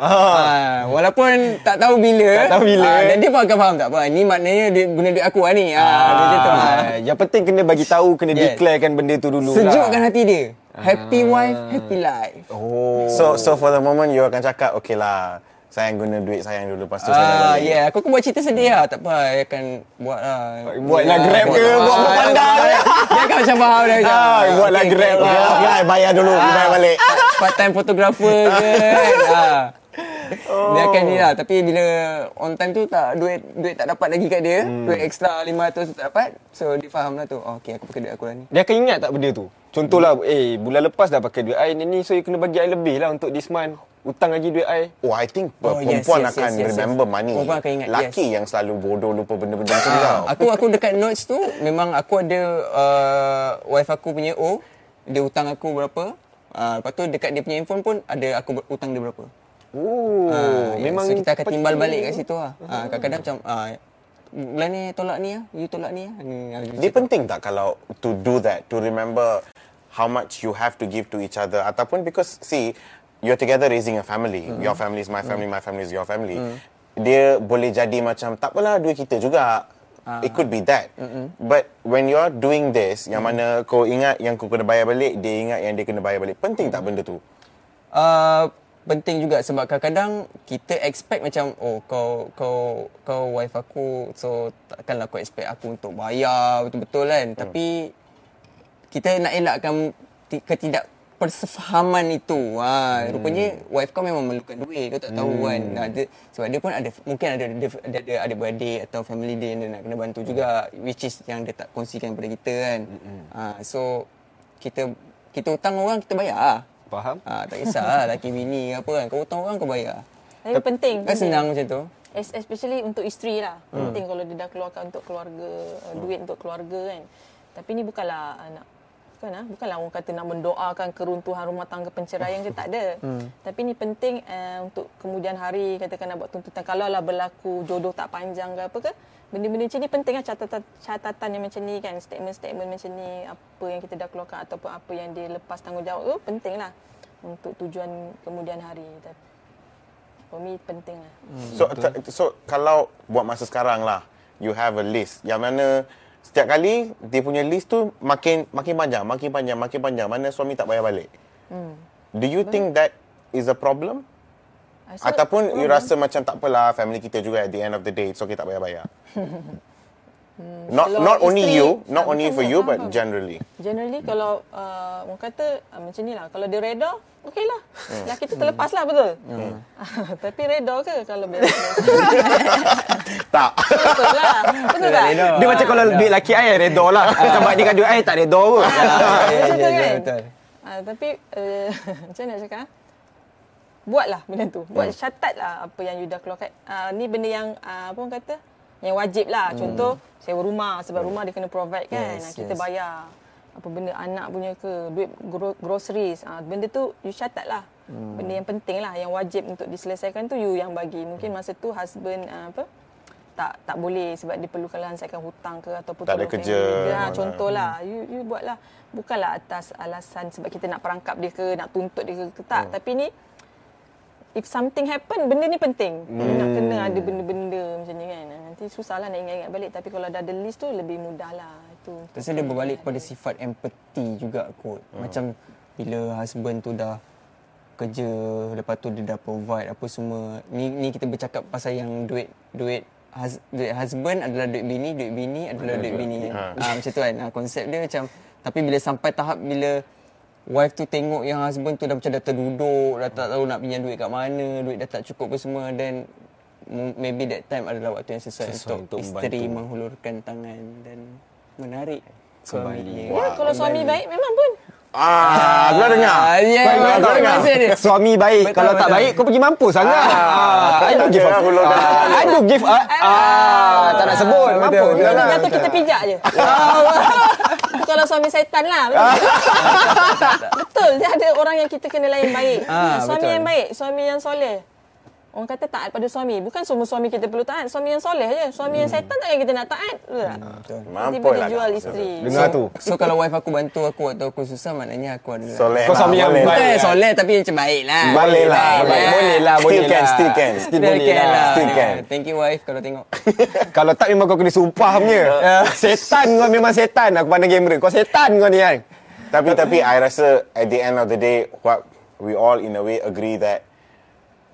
Ha, walaupun tak tahu bila. Tak tahu bila. Ha, dan dia pun akan faham tak apa. Ni maknanya dia guna duit aku lah ni. Ha, ha, dia tahu, ha. Yang penting kena bagi tahu, kena yes. declarekan benda tu dulu. Sejukkan lah hati dia. Happy ha. wife, happy life. Oh. So so for the moment, you akan cakap, okay lah. Sayang guna duit sayang dulu, lepas tu ah, saya dah balik. Ya, yeah. Aku pun buat cerita sedih lah. Tak apa, saya akan buat lah. Buatlah ya, Grab buat ke, buat pandang. Dia akan macam faham dah. Ah, buatlah okay, Grab lah. Ya, bayar dulu, ah, bayar balik. Part time photographer ke. Ah. Oh. Dia akan ni lah. Tapi bila on time tu, tak duit duit tak dapat lagi kat dia. Hmm. Duit extra lima ratus tu tak dapat. So, dia faham lah tu. Oh, okay, aku pakai duit aku lah ni. Dia akan ingat tak benda tu? Contohlah, hmm. eh, bulan lepas dah pakai duit I ni, so you kena bagi I lebih lah untuk this month. Utang lagi duit I. Oh, I think oh, perempuan yes, yes, akan yes, yes, remember yes. money. Perempuan akan ingat, laki yes. yang selalu bodoh lupa benda-benda macam tu. Aku aku dekat notes tu, memang aku ada uh, wife aku punya O. Dia hutang aku berapa. Uh, lepas tu dekat dia punya handphone pun ada aku hutang dia berapa. Oh, uh, memang yeah. So, kita akan timbal balik kat situ lah. Uh, kadang-kadang macam... Uh, bulan ni tolak ni lah, you tolak ni lah. Dia penting tak kalau to do that, to remember how much you have to give to each other. Ataupun because, see... You're together raising a family. Mm. Your family is my family, mm. my family is your family. Mm. Dia boleh jadi macam, tak apalah duit kita juga. Uh. It could be that. Mm-mm. But when you're doing this, mm. yang mana kau ingat yang kau kena bayar balik, dia ingat yang dia kena bayar balik. Penting mm. tak benda tu? Uh, penting juga sebab kadang-kadang kita expect macam, oh kau kau kau wife aku, so takkanlah kau expect aku untuk bayar betul-betul kan. Mm. Tapi kita nak elakkan ketidak persefahaman itu. Ha, rupanya hmm. wife kau memang memerlukan duit, kau tak tahu hmm. kan. Nah, dia, sebab dia pun ada mungkin ada ada ada, ada, ada beradik atau family dia yang dia nak kena bantu juga, which is yang dia tak kongsikan kepada kita kan. Hmm. Ha, so kita kita hutang orang kita bayar. Faham? Ha, tak kisahlah laki bini apa kan. Kau hutang orang kau bayar. Tapi penting. Kan senang macam tu. Especially untuk isteri lah. Hmm. Penting kalau dia dah keluarkan untuk keluarga, hmm. duit untuk keluarga kan. Tapi ni bukanlah anak kan, ha? Bukanlah orang kata nak mendoakan keruntuhan rumah tangga, penceraian je, tak ada. Hmm. Tapi ni penting uh, untuk kemudian hari, katakan nak buat tuntutan. Kalau lah berlaku jodoh tak panjang ke apa ke, benda-benda macam ni penting lah, catatan, catatan yang macam ni kan, statement-statement macam ni, apa yang kita dah keluarkan ataupun apa yang dia lepas tanggungjawab tu, penting lah untuk tujuan kemudian hari. Tapi for me penting lah. Hmm, so, t- so kalau buat masa sekarang lah, you have a list yang mana setiap kali dia punya list tu makin makin panjang, makin panjang, makin panjang. Mana suami tak bayar balik. Hmm. Do you But, think that is a problem? Ataupun you rasa macam tak apalah, family kita juga at the end of the day, so kita tak bayar-bayar. hmm. Not not only isteri, you, not only for you but apa. generally. Generally kalau uh, orang kata uh, macam nilah, kalau dia reda, okeylah. Hmm. Laki tu terlepaslah betul. Hmm. Tapi reda ke kalau biar? Tak. Betullah. Betul tak? Dia macam kalau duit laki ai reda lah. Sebab dia kata ai tak reda pun. Betul. Ah tapi uh, macam nak cakap, buatlah benda tu. Buat catatlah apa yang you dah keluarkan. Uh, ni benda yang uh, apa orang kata yang wajib lah. Contoh hmm. sewa rumah, sebab rumah dia kena provide kan. Yes, kita yes. bayar. Apa benda anak punya ke, duit groceries, ha, benda tu you catat lah. hmm. Benda yang penting lah, yang wajib untuk diselesaikan tu you yang bagi. Mungkin masa tu husband apa tak tak boleh sebab dia perlukan langsaikan hutang ke ataupun tak ada kerja, kerja. Ha, contohlah hmm. you you buatlah, bukanlah atas alasan sebab kita nak perangkap dia ke, nak tuntut dia ke tak. hmm. Tapi ni if something happen, benda ni penting. hmm. Nak kena ada benda-benda macam ni kan, nanti susahlah nak ingat-ingat balik. Tapi kalau dah ada list tu lebih mudahlah. tu. Terus dia berbalik kepada sifat empati juga kot. Hmm. Macam bila husband tu dah kerja, lepas tu dia dah provide apa semua. Ni ni kita bercakap pasal yang duit duit hus, duit husband adalah duit bini, duit bini adalah duit bini. Ha. Ha, macam tu kan. Ha, konsep dia macam, tapi bila sampai tahap bila wife tu tengok yang husband tu dah macam dah terduduk, dah tak tahu nak pinjam duit kat mana, duit dah tak cukup apa semua, dan maybe that time adalah waktu yang sesuai, sesuai untuk, untuk isteri membantu menghulurkan tangan dan menarik suaminya. Wow. Ya, kalau suami kembali baik memang pun. Ah, kau dengar. Ya, kau dengar. Suami baik, betul, kalau betul. tak baik kau pergi mampus sangat. Ah, I don't give up. I don't give up. Ah, tak nak sebut mampus. Jatuh kita pijak je. Kalau suami syaitan lah. Betul, dia ada orang yang kita kena layan baik. Suami yang baik, suami yang soleh. Orang kata taat pada suami. Bukan semua suami kita perlu taat. Suami yang soleh je. Suami hmm. yang syaitan takkan kita nak taat. Betul tak? Tiba-tiba jual tak isteri. Dengar so, tu. So kalau wife aku bantu aku atau aku susah, maknanya aku adalah soleh. Kau suami yang baik. Bukan soleh tapi macam baik lah. Boleh lah. Boleh lah. Still can. Still can. Still boleh lah. Still can. Thank you wife kalau tengok. Kalau tak memang kau kena sumpah punya. Setan kau memang setan. Aku pandang kamera. Kau setan kau ni kan. Tapi tapi I rasa at the end of the day, what we all in a way agree that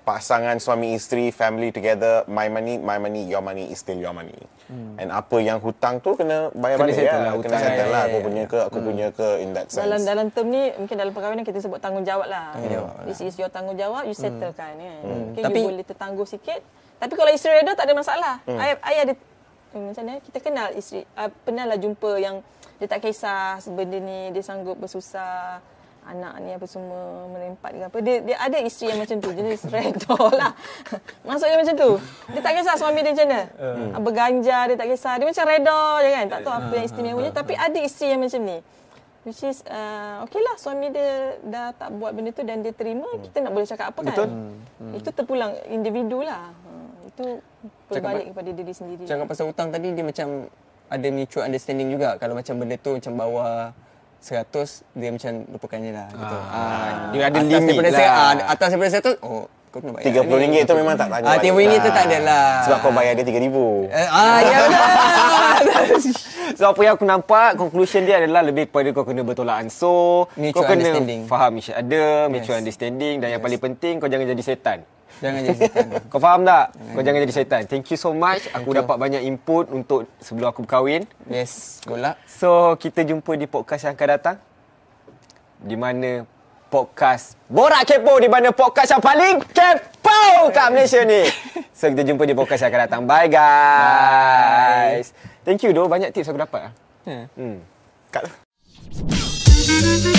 pasangan, suami, isteri, family together, my money, my money, your money is still your money. Hmm. And apa yang hutang tu kena bayar balik ya. Lah, kena settle lah. Aku punya ke, aku hmm. punya ke, in that sense. Dalam dalam term ni, mungkin dalam perkahwinan kita sebut tanggungjawab lah. Tanggungjawab. This is your tanggungjawab, you settle hmm. kan. Ya. Hmm. Okay, tapi, you boleh tertangguh sikit. Tapi kalau isteri reda tak ada masalah. Hmm. I, I ada, macam mana, kita kenal isteri. I pernah lah jumpa yang dia tak kisah benda ni, dia sanggup bersusah. Anak ni apa semua merempat ke apa. Dia, dia ada isteri yang macam tu. Jenis redo lah. Maksudnya macam tu. Dia tak kisah suami dia macam mana. Uh. Berganja dia tak kisah. Dia macam redo je kan. Tak tahu apa yang istimewanya. Uh, uh, uh. Tapi ada isteri yang macam ni. Which is, uh, okey lah suami dia dah tak buat benda tu dan dia terima. Kita nak boleh cakap apa kan. Betul. Hmm. Itu terpulang individu lah. Uh, itu berbalik kepada diri sendiri. Cakap pasal hutang tadi, dia macam ada mutual understanding juga. Kalau macam benda tu macam bawah seratus, dia macam lupakan je lah gitu. Ah, ah, dia ada limit lah. Saya, ah, atas daripada seratus, oh kau kena bayar tiga puluh ringgit tu memang tak tanya ah, tiga puluh ringgit tu tak ada lah. Sebab kau bayar dia tiga ribu. Eh, ah, ya benar. So apa yang aku nampak, conclusion dia adalah lebih kepada kau kena bertolak ansur. Mutual kau kena faham isu ada, mutual yes. understanding. Dan yes. yang paling penting, kau jangan jadi setan. Jangan jadi setan. Kau faham tak? Kau jangan jadi setan. Thank you so much. Aku dapat banyak input untuk sebelum aku berkahwin. Yes, good luck. So, kita jumpa di podcast yang akan datang. Di mana podcast Borak Kepo. Di mana podcast yang paling kepo kat Malaysia ni. So, kita jumpa di podcast yang akan datang. Bye guys. Bye. Thank you doh. Banyak tips aku dapat. Hmm. Kat lah.